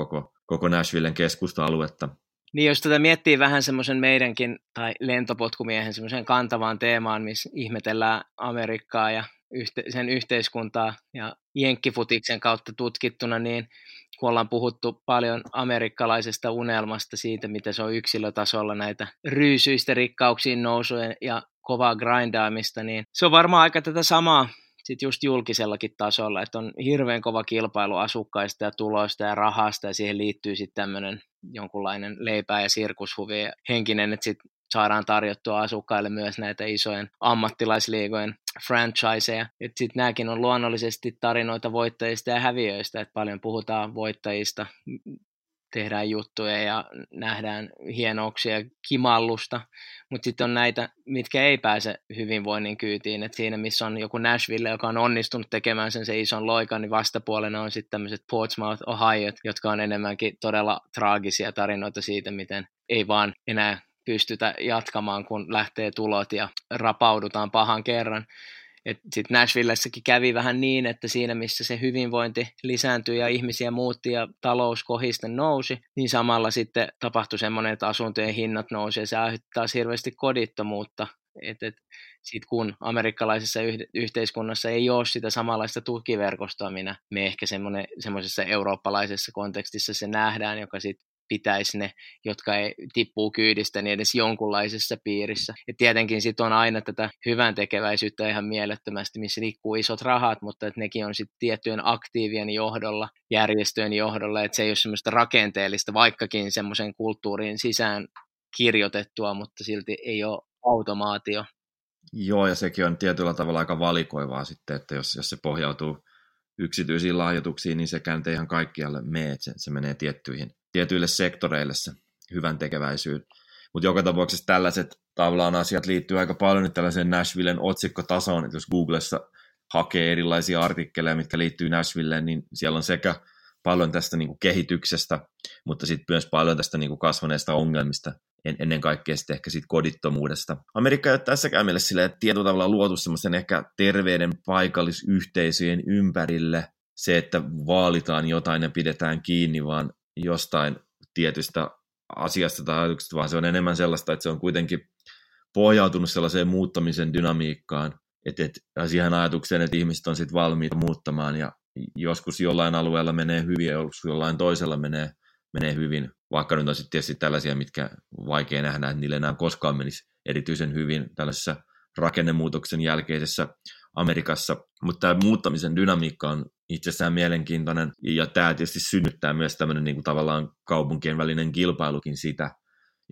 koko Nashvillen keskusta-aluetta. Niin, jos tätä miettii vähän semmoisen meidänkin, tai lentopotkumiehen semmoisen kantavaan teemaan, missä ihmetellään Amerikkaa ja sen yhteiskuntaa ja jenkkifutiksen kautta tutkittuna, niin kun ollaan puhuttu paljon amerikkalaisesta unelmasta siitä, mitä se on yksilötasolla näitä ryysyistä rikkauksiin nousujen ja kovaa grindaamista, niin se on varmaan aika tätä samaa sitten just julkisellakin tasolla, että on hirveän kova kilpailu asukkaista ja tuloista ja rahasta, ja siihen liittyy sitten tämmöinen jonkunlainen leipää ja sirkushuvi ja henkinen, että sitten saadaan tarjottua asukkaille myös näitä isojen ammattilaisliigojen franchiseja. Sitten nämäkin on luonnollisesti tarinoita voittajista ja häviöistä, että paljon puhutaan voittajista, tehdään juttuja ja nähdään hienouksia ja kimallusta, mutta sitten on näitä, mitkä ei pääse hyvinvoinnin kyytiin, että siinä missä on joku Nashville, joka on onnistunut tekemään sen ison loikan, niin vastapuolena on sitten tämmöiset Portsmouth, Ohio, jotka on enemmänkin todella traagisia tarinoita siitä, miten ei vaan enää pystytä jatkamaan, kun lähtee tulot ja rapaudutaan pahan kerran. Sitten Nashvillessäkin kävi vähän niin, että siinä missä se hyvinvointi lisääntyi ja ihmisiä muutti ja talous kohisten nousi, niin samalla sitten tapahtui semmoinen, että asuntojen hinnat nousi ja se aiheuttaa hirveästi kodittomuutta. Sitten kun amerikkalaisessa yhteiskunnassa ei ole sitä samanlaista tukiverkostoa, minä me ehkä semmoisessa eurooppalaisessa kontekstissa se nähdään, joka sitten pitäisi ne, jotka ei tippuu kyydistä, niin edes jonkunlaisessa piirissä. Ja tietenkin sitten on aina tätä hyvän tekeväisyyttä ihan mielettömästi, missä liikkuu isot rahat, mutta et nekin on sitten tiettyjen aktiivien johdolla, järjestöjen johdolla, että se ei ole semmoista rakenteellista, vaikkakin semmoisen kulttuuriin sisään kirjoitettua, mutta silti ei ole automaatio. Joo, ja sekin on tietyllä tavalla aika valikoivaa sitten, että jos se pohjautuu yksityisiin lahjoituksiin, niin sekään ei ihan kaikkialle mene, että se menee tietyille sektoreille se hyvän tekeväisyyden. Mutta joka tapauksessa tällaiset tavallaan asiat liittyy aika paljon nyt tällaiseen Nashvillen otsikkotasoon, että jos Googlessa hakee erilaisia artikkeleja, mitkä liittyy Nashvilleen, niin siellä on sekä paljon tästä niinku kehityksestä, mutta sitten myös paljon tästä niinku kasvaneista ongelmista, ennen kaikkea sitten ehkä siitä kodittomuudesta. Amerikka ei ole tässäkään mielessä silleen tietyllä tavalla luotu semmoisen ehkä terveiden paikallisyhteisöjen ympärille se, että vaalitaan jotain ja pidetään kiinni, vaan jostain tietystä asiasta tai ajatuksesta, vaan se on enemmän sellaista, että se on kuitenkin pohjautunut sellaiseen muuttamisen dynamiikkaan, että siihen ajatukseen, että ihmiset on sitten valmiita muuttamaan, ja joskus jollain alueella menee hyvin, ja joskus jollain toisella menee hyvin, vaikka nyt on sitten tietysti tällaisia, mitkä vaikea nähdä, että niille enää koskaan menisi erityisen hyvin tällaisessa rakennemuutoksen jälkeisessä Amerikassa, mutta tämä muuttamisen dynamiikka on itsessään mielenkiintoinen, ja tämä tietysti synnyttää myös tämmöinen niin kuin tavallaan kaupunkien välinen kilpailukin sitä,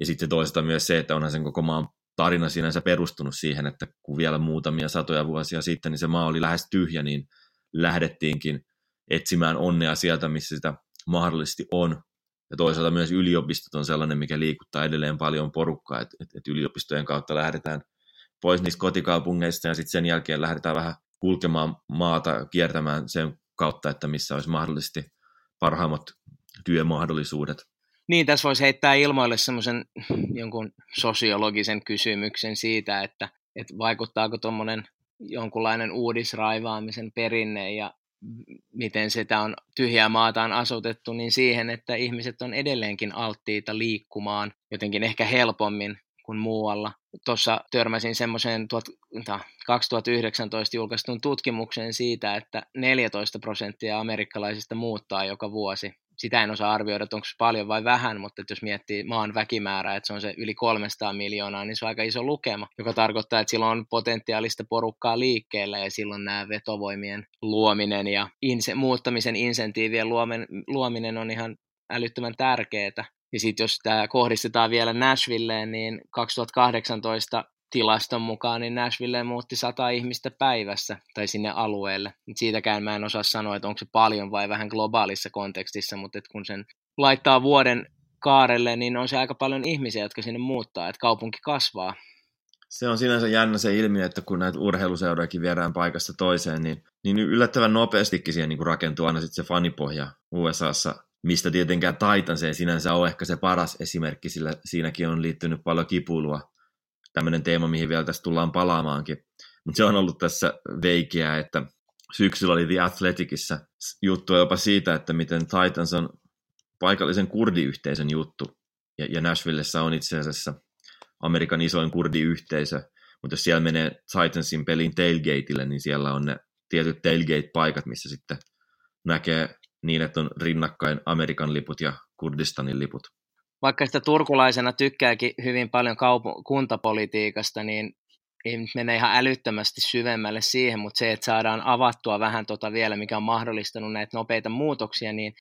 ja sitten toisaalta myös se, että onhan sen koko maan tarina sinänsä perustunut siihen, että kun vielä muutamia satoja vuosia sitten, niin se maa oli lähes tyhjä, niin lähdettiinkin etsimään onnea sieltä, missä sitä mahdollisesti on, ja toisaalta myös yliopistot on sellainen, mikä liikuttaa edelleen paljon porukkaa, että yliopistojen kautta lähdetään pois niistä kotikaupungeista, ja sitten sen jälkeen lähdetään vähän kulkemaan maata, kiertämään sen kautta, että missä olisi mahdollisesti parhaimmat työmahdollisuudet. Niin, tässä voisi heittää ilmoille semmoisen jonkun sosiologisen kysymyksen siitä, että vaikuttaako tuommoinen jonkunlainen uudisraivaamisen perinne ja miten sitä on tyhjää maataan asutettu, niin siihen, että ihmiset on edelleenkin alttiita liikkumaan jotenkin ehkä helpommin kuin muualla. Tuossa törmäsin semmoiseen 2019 julkaistun tutkimukseen siitä, että 14% amerikkalaisista muuttaa joka vuosi. Sitä en osaa arvioida, onko se paljon vai vähän, mutta jos miettii maan väkimäärää, että se on se yli 300 miljoonaa, niin se on aika iso lukema, joka tarkoittaa, että silloin on potentiaalista porukkaa liikkeellä ja silloin nämä vetovoimien luominen ja muuttamisen insentiivien luominen on ihan älyttömän tärkeää. Ja sitten jos tämä kohdistetaan vielä Nashvilleen, niin 2018 tilaston mukaan niin Nashvilleen muutti 100 ihmistä päivässä tai sinne alueelle. Siitäkään mä en osaa sanoa, että onko se paljon vai vähän globaalissa kontekstissa, mutta et kun sen laittaa vuoden kaarelle, niin on se aika paljon ihmisiä, jotka sinne muuttaa, että kaupunki kasvaa. Se on sinänsä jännä se ilmiö, että kun näitä urheiluseurojakin viedään paikasta toiseen, niin yllättävän nopeastikin siihen niin rakentuu aina sitten se fanipohja USAssa, mistä tietenkään Titans ei sinänsä ole ehkä se paras esimerkki, sillä siinäkin on liittynyt paljon kipuilua. Tämmöinen teema, mihin vielä tässä tullaan palaamaankin. Mutta se on ollut tässä veikiä, että syksyllä oli The Athleticissa juttua jopa siitä, että miten Titans on paikallisen kurdiyhteisön juttu. Ja Nashvillessä on itse asiassa Amerikan isoin kurdiyhteisö. Mutta jos siellä menee Titansin pelin tailgateille, niin siellä on ne tietyt tailgate-paikat, missä sitten näkee niin, että on rinnakkain Amerikan liput ja Kurdistanin liput. Vaikka sitä turkulaisena tykkääkin hyvin paljon kuntapolitiikasta, niin ei nyt mene ihan älyttömästi syvemmälle siihen, mutta se, että saadaan avattua vähän vielä, mikä on mahdollistanut näitä nopeita muutoksia, niin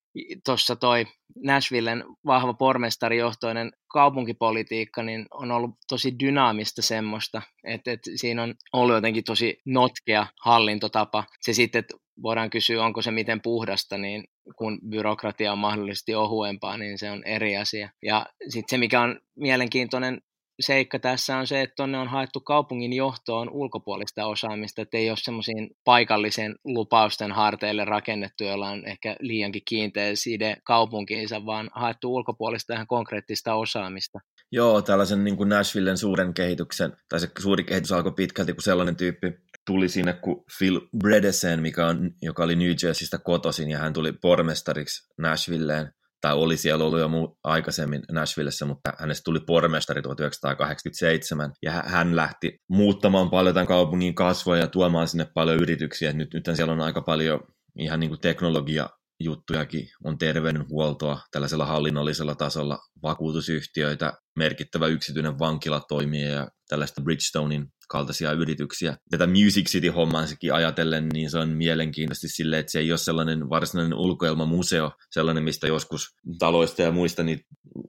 tuossa toi Nashvillen vahva pormestarijohtoinen kaupunkipolitiikka niin on ollut tosi dynaamista semmoista, että siinä on ollut jotenkin tosi notkea hallintotapa. Se sitten, että voidaan kysyä, onko se miten puhdasta, niin kun byrokratia on mahdollisesti ohuempaa, niin se on eri asia. Ja sitten se, mikä on mielenkiintoinen seikka tässä on se, että tuonne on haettu kaupungin johtoon ulkopuolista osaamista, että ei ole semmoisiin paikallisen lupausten harteille rakennettu, jolla on ehkä liiankin kiinteä side kaupunkiinsa, vaan haettu ulkopuolista ihan konkreettista osaamista. Joo, tällaisen niin kuin Nashvillen suuren kehityksen, tai se suuri kehitys alkoi pitkälti, kun sellainen tyyppi tuli sinne kuin Phil Bredesen, joka oli New Jerseystä kotoisin, ja hän tuli pormestariksi Nashvilleen. Tai oli siellä ollut jo aikaisemmin Nashvillessä, mutta hänestä tuli pormestari 1987, ja hän lähti muuttamaan paljon tämän kaupungin kasvoja ja tuomaan sinne paljon yrityksiä. Nyt siellä on aika paljon ihan niin kuin teknologiajuttujakin, on terveydenhuoltoa tällaisella hallinnollisella tasolla, vakuutusyhtiöitä, merkittävä yksityinen vankila toimii ja tällaista Bridgestonein kaltaisia yrityksiä. Tätä Music City-hommansakin ajatellen, niin se on mielenkiintoisesti silleen, että se ei ole sellainen varsinainen ulkoilmamuseo, sellainen, mistä joskus taloista ja muista niin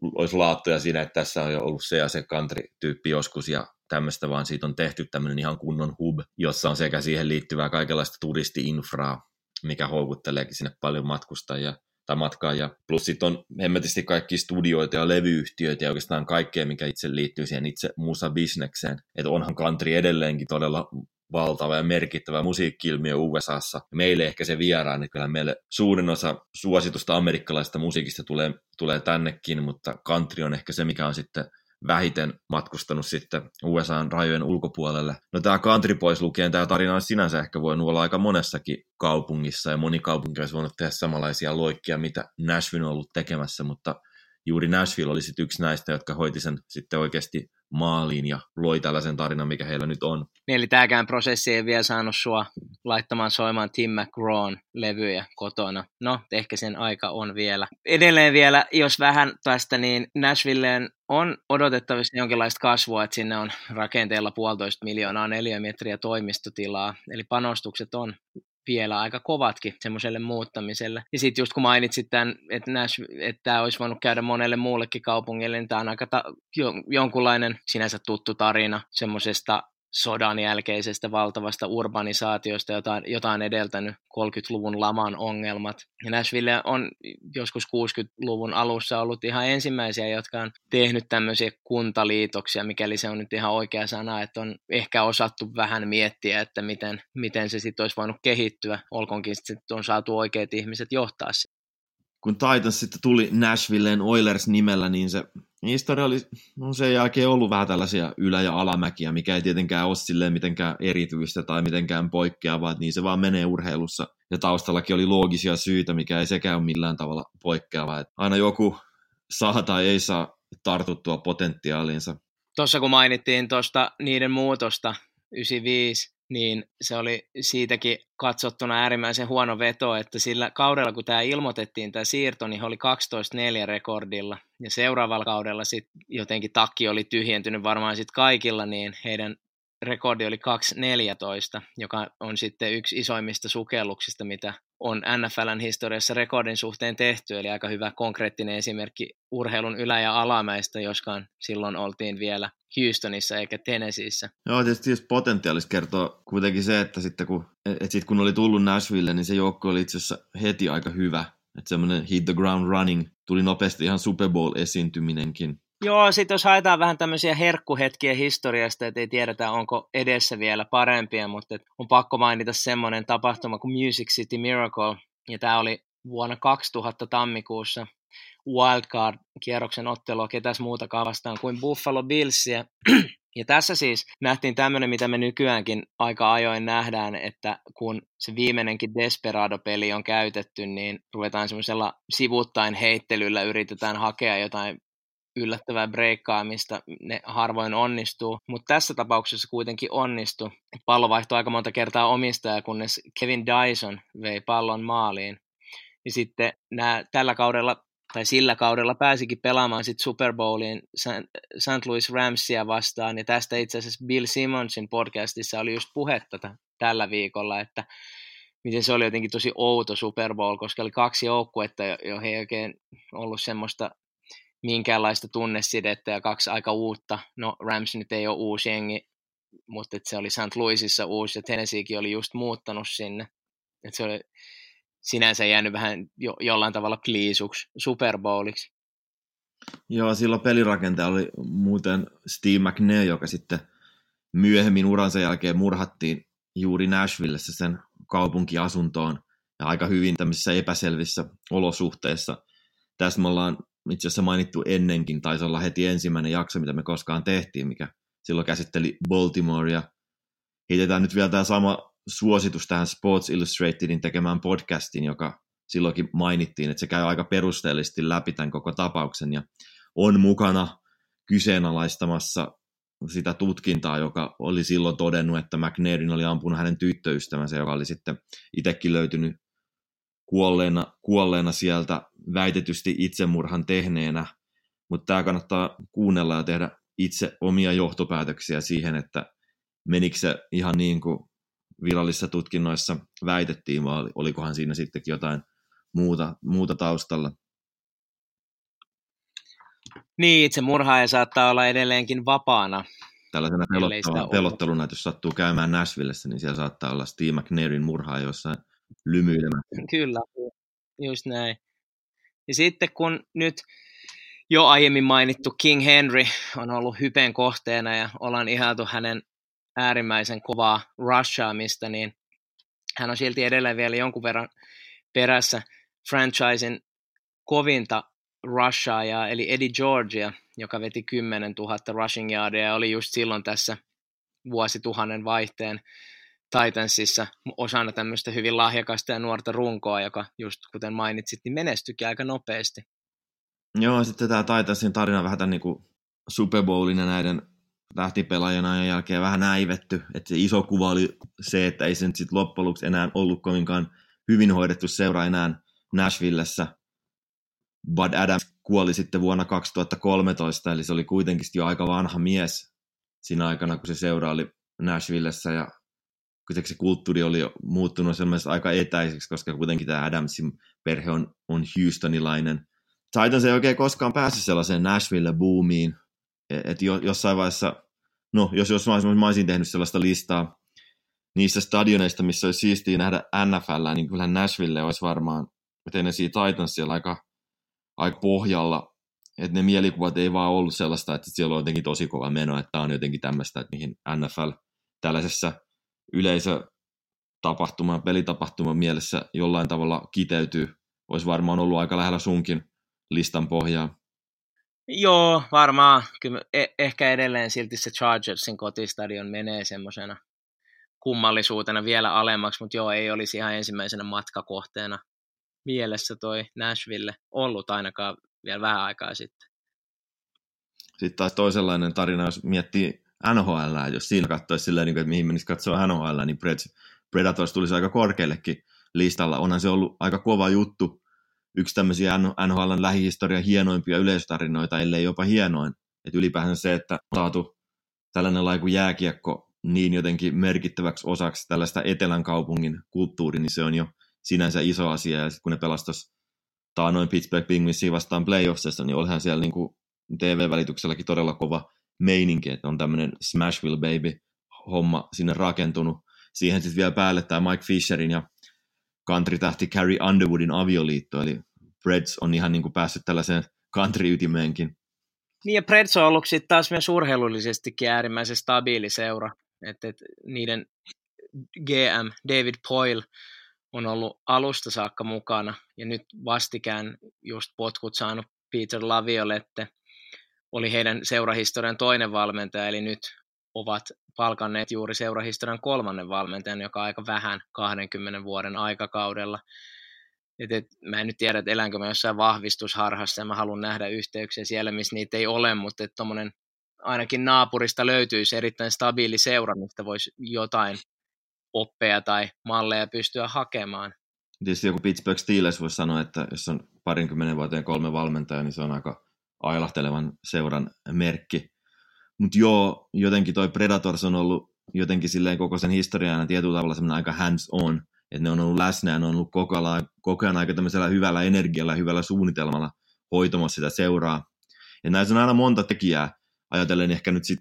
olisi laattoja siinä, että tässä on jo ollut se ja se country-tyyppi joskus ja tämmöistä, vaan siitä on tehty tämmöinen ihan kunnon hub, jossa on sekä siihen liittyvää kaikenlaista turisti-infraa, mikä houkutteleekin sinne paljon matkustajia tai matkaajia. Plus sitten on hemmetisti kaikki studioita ja levyyhtiöitä ja oikeastaan kaikkea, mikä itse liittyy siihen itse musabisnekseen. Että onhan country edelleenkin todella valtava ja merkittävä musiikki-ilmiö USAssa. Meille ehkä se vieraan, niin kyllä meille suurin osa suositusta amerikkalaisesta musiikista tulee tännekin, mutta country on ehkä se, mikä on sitten vähiten matkustanut sitten USAn rajojen ulkopuolelle. No tämä country pois lukien, tämä tarina on sinänsä ehkä voinut olla aika monessakin kaupungissa, ja moni kaupunki olisi voinut tehdä samanlaisia loikkia, mitä Nashville on ollut tekemässä, mutta juuri Nashville oli sitten yksi näistä, jotka hoiti sen sitten oikeasti maaliin ja loi tällaisen tarinan, mikä heillä nyt on. Eli tämäkään prosessi ei vielä saanut sua laittamaan soimaan Tim McGrawn levyjä kotona. No, ehkä sen aika on vielä. Edelleen vielä, jos vähän tästä, niin Nashvilleen on odotettavissa jonkinlaista kasvua, että sinne on rakenteella 1,5 miljoonaa neliömetriä toimistotilaa, eli panostukset on vielä aika kovatkin semmoiselle muuttamiselle. Ja sitten just kun mainitsit tämän, että tämä olisi voinut käydä monelle muullekin kaupungille, niin tämä on aika jonkunlainen sinänsä tuttu tarina semmoisesta sodan jälkeisestä valtavasta urbanisaatiosta, jota on edeltänyt 30-luvun laman ongelmat. Ja Nashville on joskus 60-luvun alussa ollut ihan ensimmäisiä, jotka on tehnyt tämmöisiä kuntaliitoksia, mikäli se on nyt ihan oikea sana, että on ehkä osattu vähän miettiä, että miten se sitten olisi voinut kehittyä, olkoonkin sitten on saatu oikeat ihmiset johtaa sitä. kun Titans sitten tuli Nashvilleen Oilers-nimellä, niin se historia oli sen jälkeen ollut vähän tällaisia ylä- ja alamäkiä, mikä ei tietenkään ole silleen mitenkään erityistä tai mitenkään poikkeavaa, niin se vaan menee urheilussa. Ja taustallakin oli loogisia syitä, mikä ei sekään ole millään tavalla poikkeavaa. Että aina joku saa tai ei saa tartuttua potentiaaliinsa. Tuossa kun mainittiin tuosta niiden muutosta 95, niin se oli siitäkin katsottuna äärimmäisen huono veto, että sillä kaudella, kun tämä ilmoitettiin, tämä siirto, niin oli 12-4 rekordilla. Ja seuraavalla kaudella sitten jotenkin takki oli tyhjentynyt varmaan sitten kaikilla, niin heidän rekordi oli 2-14, joka on sitten yksi isoimmista sukelluksista, mitä on NFLn historiassa rekordin suhteen tehty, eli aika hyvä konkreettinen esimerkki urheilun ylä- ja alamäistä, joskaan silloin oltiin vielä Houstonissa eikä Tennesseeissä. Joo, tietysti potentiaalista kertoo kuitenkin se, että sitten kun oli tullut Nashville, niin se joukko oli itse asiassa heti aika hyvä, että semmoinen hit the ground running, tuli nopeasti ihan Super Bowl-esiintyminenkin. Joo, sitten jos haetaan vähän tämmöisiä herkkuhetkiä historiasta, että ei tiedetä, onko edessä vielä parempia, mutta on pakko mainita semmoinen tapahtuma kuin Music City Miracle, ja tämä oli vuonna 2000 tammikuussa wildcard-kierroksen ottelua ketäs muutakaan vastaan kuin Buffalo Billsia. Ja tässä siis nähtiin tämmöinen, mitä me nykyäänkin aika ajoin nähdään, että kun se viimeinenkin Desperado-peli on käytetty, niin ruvetaan semmoisella sivuuttaen heittelyllä, yritetään hakea jotain yllättävää breikkaamista, ne harvoin onnistuu, mutta tässä tapauksessa kuitenkin onnistui. Pallo vaihtoi aika monta kertaa omistaja, kunnes Kevin Dyson vei pallon maaliin. Ja sitten sillä kaudella pääsikin pelaamaan sitten Super Bowliin St. Louis Ramsia vastaan, ja tästä itse asiassa Bill Simmonsin podcastissa oli just puhetta tällä viikolla, että miten se oli jotenkin tosi outo Super Bowl, koska oli kaksi joukkuetta, joihin ei oikein ollut semmoista minkäänlaista tunnesidettä ja kaksi aika uutta. No Rams nyt ei ole uusi jengi, mutta se oli St. Louisissa uusi ja Tennesseekin oli just muuttanut sinne. Et se oli sinänsä jäänyt vähän jollain tavalla kliisuksi, Super Bowliksi. Joo, silloin pelirakentaja oli muuten Steve McNair, joka sitten myöhemmin uransa jälkeen murhattiin juuri Nashvillessä sen kaupunkiasuntoon ja aika hyvin tämmöisissä epäselvissä olosuhteissa. Tässä me ollaan itse asiassa mainittu ennenkin, taisi olla heti ensimmäinen jakso, mitä me koskaan tehtiin, mikä silloin käsitteli Baltimorea. Heitetään nyt vielä tämä sama suositus tähän Sports Illustratedin tekemään podcastin, joka silloinkin mainittiin, että se käy aika perusteellisesti läpi tämän koko tapauksen ja on mukana kyseenalaistamassa sitä tutkintaa, joka oli silloin todennut, että McNairin oli ampunut hänen tyttöystävänsä, joka oli sitten itsekin löytynyt kuolleena sieltä väitetysti itsemurhan tehneenä, mutta tämä kannattaa kuunnella ja tehdä itse omia johtopäätöksiä siihen, että menikö se ihan niin kuin virallisissa tutkinnoissa väitettiin, vai olikohan siinä sittenkin jotain muuta taustalla. Niin, itsemurhaaja saattaa olla edelleenkin vapaana. Tällaisena pelotteluna, jos sattuu käymään Nashvillessä, niin siellä saattaa olla Steve McNairin murhaaja jossain lymyilemättä. Kyllä, just näin. Ja sitten kun nyt jo aiemmin mainittu King Henry on ollut hypen kohteena ja ollaan ihailtu hänen äärimmäisen kovaa rushaamista, niin hän on silti edelleen vielä jonkun verran perässä franchisen kovinta rushaajaa, eli Eddie Georgia, joka veti 10 000 rushing yardia ja oli just silloin tässä vuosituhannen vaihteen Titansissa osana tämmöistä hyvin lahjakasta ja nuorta runkoa, joka just kuten mainitsit, niin menestyikin aika nopeasti. Joo, sitten tämä Titansin tarina vähän tämän niin kuin Super Bowlin ja näiden tähtipelaajien ajan jälkeen vähän näivetty. Että se iso kuva oli se, että ei se nyt sitten loppujen lopuksi enää ollut kovinkaan hyvin hoidettu seura enää Nashvillessä. Bud Adams kuoli sitten vuonna 2013, eli se oli kuitenkin jo aika vanha mies siinä aikana, kun se seura oli Nashvillessä ja se kulttuuri oli jo muuttunut aika etäiseksi, koska kuitenkin tämä Adamsin perhe on houstonilainen. Titans ei oikein koskaan päässyt sellaiseen Nashville-boomiin, että jossain vaiheessa, no jos mä olisin tehnyt sellaista listaa niistä stadioneista, missä olisi siistiä nähdä NFL, niin kyllähän Nashville olisi varmaan Tennessee Titans siellä aika pohjalla, että ne mielikuvat ei vaan ollut sellaista, että siellä on jotenkin tosi kova meno, että tämä on jotenkin tämmöistä, että mihin NFL tällaisessa yleisötapahtuman, pelitapahtuman mielessä jollain tavalla kiteytyy, olisi varmaan ollut aika lähellä sunkin listan pohjaa. Joo, varmaan. Kyllä ehkä edelleen silti se Chargersin kotistadion menee semmoisena kummallisuutena vielä alemmaksi, mutta joo, ei olisi ihan ensimmäisenä matkakohteena mielessä toi Nashville ollut ainakaan vielä vähän aikaa sitten. Sitten taas toisenlainen tarina, jos miettii NHLää, jos siinä katsoisi silleen, että mihin menisi katsoa NHLää, niin Predators tulisi aika korkeallekin listalla. Onhan se ollut aika kova juttu, yksi tämmöisiä NHLn lähihistorian hienoimpia yleisötarinoita, ellei jopa hienoin. Et ylipäänsä se, että on saatu tällainen laiku jääkiekko niin jotenkin merkittäväksi osaksi tällaista etelän kaupungin kulttuuria, niin se on jo sinänsä iso asia. Ja sitten kun ne pelastasi taanoin Pittsburgh Penguinsia vastaan playoffsissa, niin olihan siellä niin kuin TV-välitykselläkin todella kova meininki, että on tämmöinen Smashville Baby-homma sinne rakentunut. Siihen sitten vielä päälle tämä Mike Fisherin ja country-tähti Carrie Underwoodin avioliitto, eli Preds on ihan niin kuin päässyt tällaiseen country-ytimeenkin. Niin, ja Preds on ollut sitten taas myös urheilullisestikin äärimmäisen stabiili seura, että niiden GM David Poile on ollut alusta saakka mukana, ja nyt vastikään just potkut saanut Peter Laviolette, oli heidän seurahistorian toinen valmentaja, eli nyt ovat palkanneet juuri seurahistorian kolmannen valmentajan, joka on aika vähän 20 vuoden aikakaudella. Mä en nyt tiedä, että elänkö mä jossain vahvistusharhassa, ja mä haluan nähdä yhteyksiä siellä, missä niitä ei ole, mutta tommonen, ainakin naapurista löytyisi erittäin stabiili seura, mistä voisi jotain oppeja tai malleja pystyä hakemaan. Tietysti joku Pittsburgh Steelers voisi sanoa, että jos on 20 vuoteen 3 valmentajaa, niin se on aika ailahtelevan seuran merkki. Mutta joo, jotenkin toi Predators on ollut jotenkin silleen koko sen historiana tietyllä tavalla semmoinen aika hands on, että ne on ollut läsnä ja ne on ollut koko ajan aika tämmöisellä hyvällä energialla, hyvällä suunnitelmalla hoitamassa sitä seuraa. Ja näissä on aina monta tekijää, ajatellen ehkä nyt sit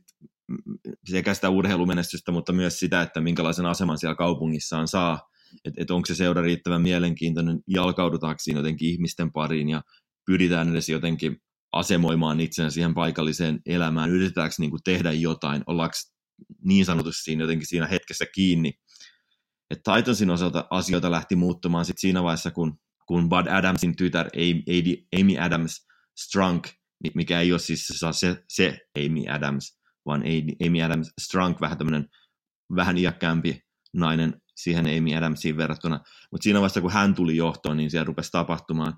sekä sitä urheilumenestystä, mutta myös sitä, että minkälaisen aseman siellä kaupungissaan saa, että onko se seura riittävän mielenkiintoinen, jalkaudutaanko siinä jotenkin ihmisten pariin ja pyritään edes jotenkin asemoimaan itsensä siihen paikalliseen elämään, yritetäänkö niin kuin tehdä jotain, ollaanko niin sanotusti siinä jotenkin siinä hetkessä kiinni. Että Titansin osalta asioita lähti muuttumaan sitten siinä vaiheessa, kun Bud Adamsin tytär Amy Adams Strunk, mikä ei ole siis se Amy Adams, vaan Amy Adams Strunk, vähän iäkkäämpi nainen siihen Amy Adamsiin verrattuna. Mutta siinä vaiheessa, kun hän tuli johtoon, niin siellä rupesi tapahtumaan.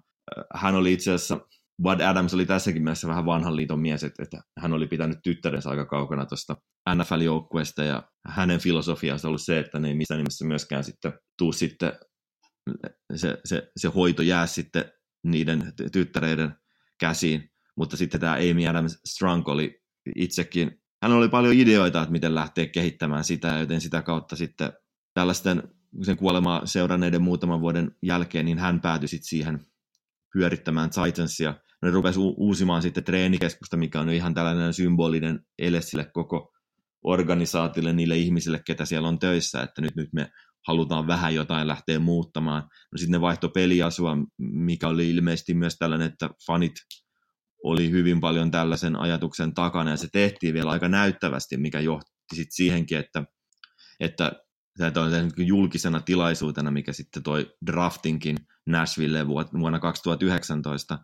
Hän oli itse asiassa Bud Adams oli tässäkin mielessä vähän vanhan liiton mies, että hän oli pitänyt tyttärensä aika kaukana tuosta NFL-joukkueesta, ja hänen filosofiansa on ollut se, että ne ei missään nimessä myöskään sitten tuu sitten, se hoito jää sitten niiden tyttäreiden käsiin, mutta sitten tämä Amy Adams Strunk oli itsekin, hän oli paljon ideoita, että miten lähtee kehittämään sitä, joten sitä kautta sitten tällaisten sen kuolemaa seuranneiden muutaman vuoden jälkeen, niin hän päätyi sitten siihen pyörittämään Titansia. Ne rupesi uusimaan sitten treenikeskusta, mikä on ihan tällainen symbolinen ele sille koko organisaatiolle, niille ihmisille, ketä siellä on töissä, että nyt me halutaan vähän jotain lähteä muuttamaan. No sitten ne vaihtoi peliasua, mikä oli ilmeisesti myös tällainen, että fanit oli hyvin paljon tällaisen ajatuksen takana, ja se tehtiin vielä aika näyttävästi, mikä johti sitten siihenkin, että on julkisena tilaisuutena, mikä sitten toi draftinkin Nashville vuonna 2019.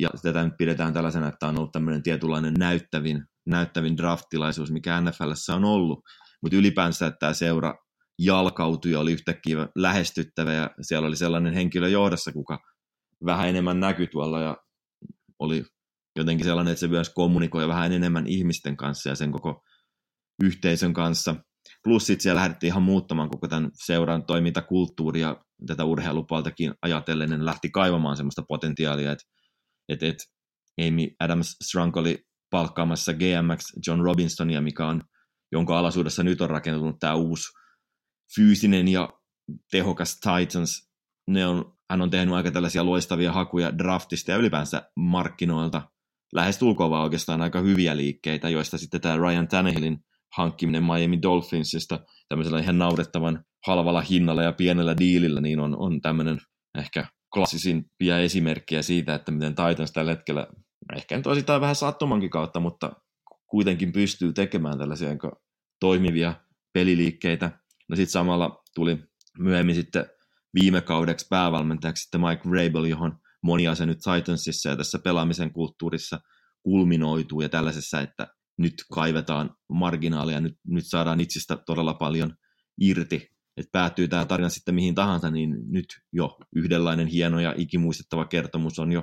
Ja tätä nyt pidetään tällaisena, että on ollut tämmöinen tietynlainen näyttävin draft-tilaisuus, mikä NFL:ssä on ollut. Mutta ylipäänsä tämä seura jalkautui ja oli yhtäkkiä lähestyttävä, ja siellä oli sellainen henkilö johdossa, kuka vähän enemmän näkyi tuolla, ja oli jotenkin sellainen, että se myös kommunikoi vähän enemmän ihmisten kanssa ja sen koko yhteisön kanssa. Plus sitten siellä lähdettiin ihan muuttamaan koko tämän seuran toimintakulttuuria tätä urheilupuoltakin ajatellen, ne lähti kaivamaan semmoista potentiaalia, että Amy Adams Strunk oli palkkaamassa GMX John Robinsonia, jonka alaisuudessa nyt on rakentunut tämä uusi fyysinen ja tehokas Titans. Hän on tehnyt aika tällaisia loistavia hakuja draftista ja ylipäänsä markkinoilta lähestulkoon vaan oikeastaan aika hyviä liikkeitä, joista sitten tämä Ryan Tannehillin hankkiminen Miami Dolphinsista tämmöisellä ihan naurettavan halvalla hinnalla ja pienellä diilillä, niin on tämmöinen ehkä klassisimpia esimerkkejä siitä, että miten Titans tällä hetkellä, ehkä nyt osittain vähän sattumankin kautta, mutta kuitenkin pystyy tekemään tällaisia toimivia peliliikkeitä. No sitten samalla tuli myöhemmin sitten viime kaudeksi päävalmentajaksi sitten Mike Vrabel, johon monia se nyt Titansissa ja tässä pelaamisen kulttuurissa kulminoituu ja tällaisessa, että nyt kaivetaan marginaalia, nyt saadaan itsistä todella paljon irti. Että päättyy tämä tarina sitten mihin tahansa, niin nyt jo yhdenlainen hieno ja ikimuistettava kertomus on jo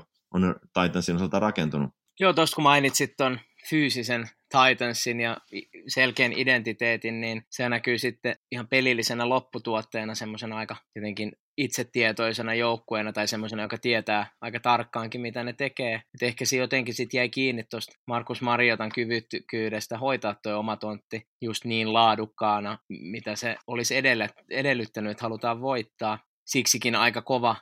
Titansin osalta rakentunut. Joo, tuosta kun mainitsit ton fyysisen Titansin ja selkeän identiteetin, niin se näkyy sitten ihan pelillisenä lopputuotteena semmoisena aika jotenkin itsetietoisena joukkueena tai semmoisena, joka tietää aika tarkkaankin, mitä ne tekee. Et ehkä se jotenkin sitten jäi kiinni tuosta Marcus Mariotan kyvykkyydestä hoitaa tuo oma tontti just niin laadukkaana, mitä se olisi edellyttänyt, että halutaan voittaa. Siksikin aika kova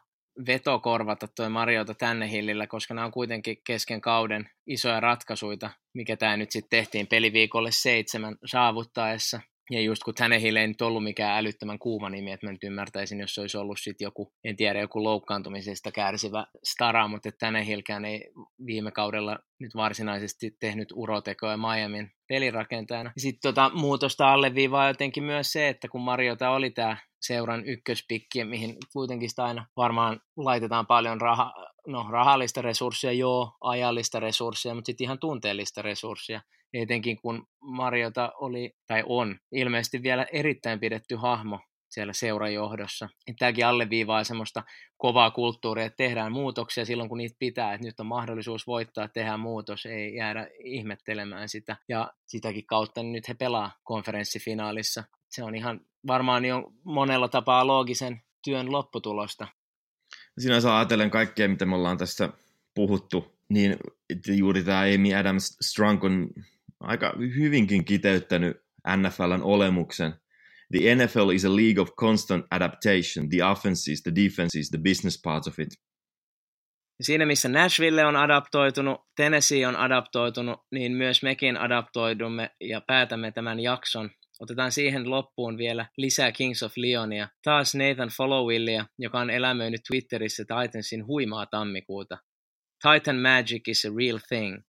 veto korvata tuo Mariota Tannehillillä, koska nämä on kuitenkin kesken kauden isoja ratkaisuja, mikä tämä nyt sitten tehtiin peliviikolle 7 saavuttaessa. Ja just kun Tannehill ei nyt ollut mikään älyttömän kuuma nimi, että mä nyt ymmärtäisin, jos se olisi ollut sitten joku, en tiedä, joku loukkaantumisesta kärsivä stara, mutta Tannehillkään ei viime kaudella nyt varsinaisesti tehnyt urotekoja Miamin pelirakentajana. Sitten muutosta alleviivaa jotenkin myös se, että kun Mariota oli tämä seuran ykköspikki, mihin kuitenkin sitä aina varmaan laitetaan paljon rahallista resurssia, ajallista resurssia, mutta sitten ihan tunteellista resurssia. Etenkin kun Mariota oli, tai on, ilmeisesti vielä erittäin pidetty hahmo siellä seurajohdossa. Tämäkin alleviivaa semmoista kovaa kulttuuria, että tehdään muutoksia silloin, kun niitä pitää, että nyt on mahdollisuus voittaa, tehdään muutos, ei jäädä ihmettelemään sitä. Ja sitäkin kautta niin nyt he pelaa konferenssifinaalissa. Se on ihan varmaan jo monella tapaa loogisen työn lopputulosta. Sinänsä ajatellen kaikkea, mitä me ollaan tässä puhuttu, niin juuri tämä Amy Adams Strunk on aika hyvinkin kiteyttänyt NFL:n olemuksen. The NFL is a league of constant adaptation. The offenses, the defenses, the business parts of it. Siinä missä Nashville on adaptoitunut, Tennessee on adaptoitunut, niin myös mekin adaptoidumme ja päätämme tämän jakson. Otetaan siihen loppuun vielä lisää Kings of Leonia, taas Nathan Followillia, joka on elämöinyt Twitterissä Titansin huimaa tammikuuta. Titan magic is a real thing.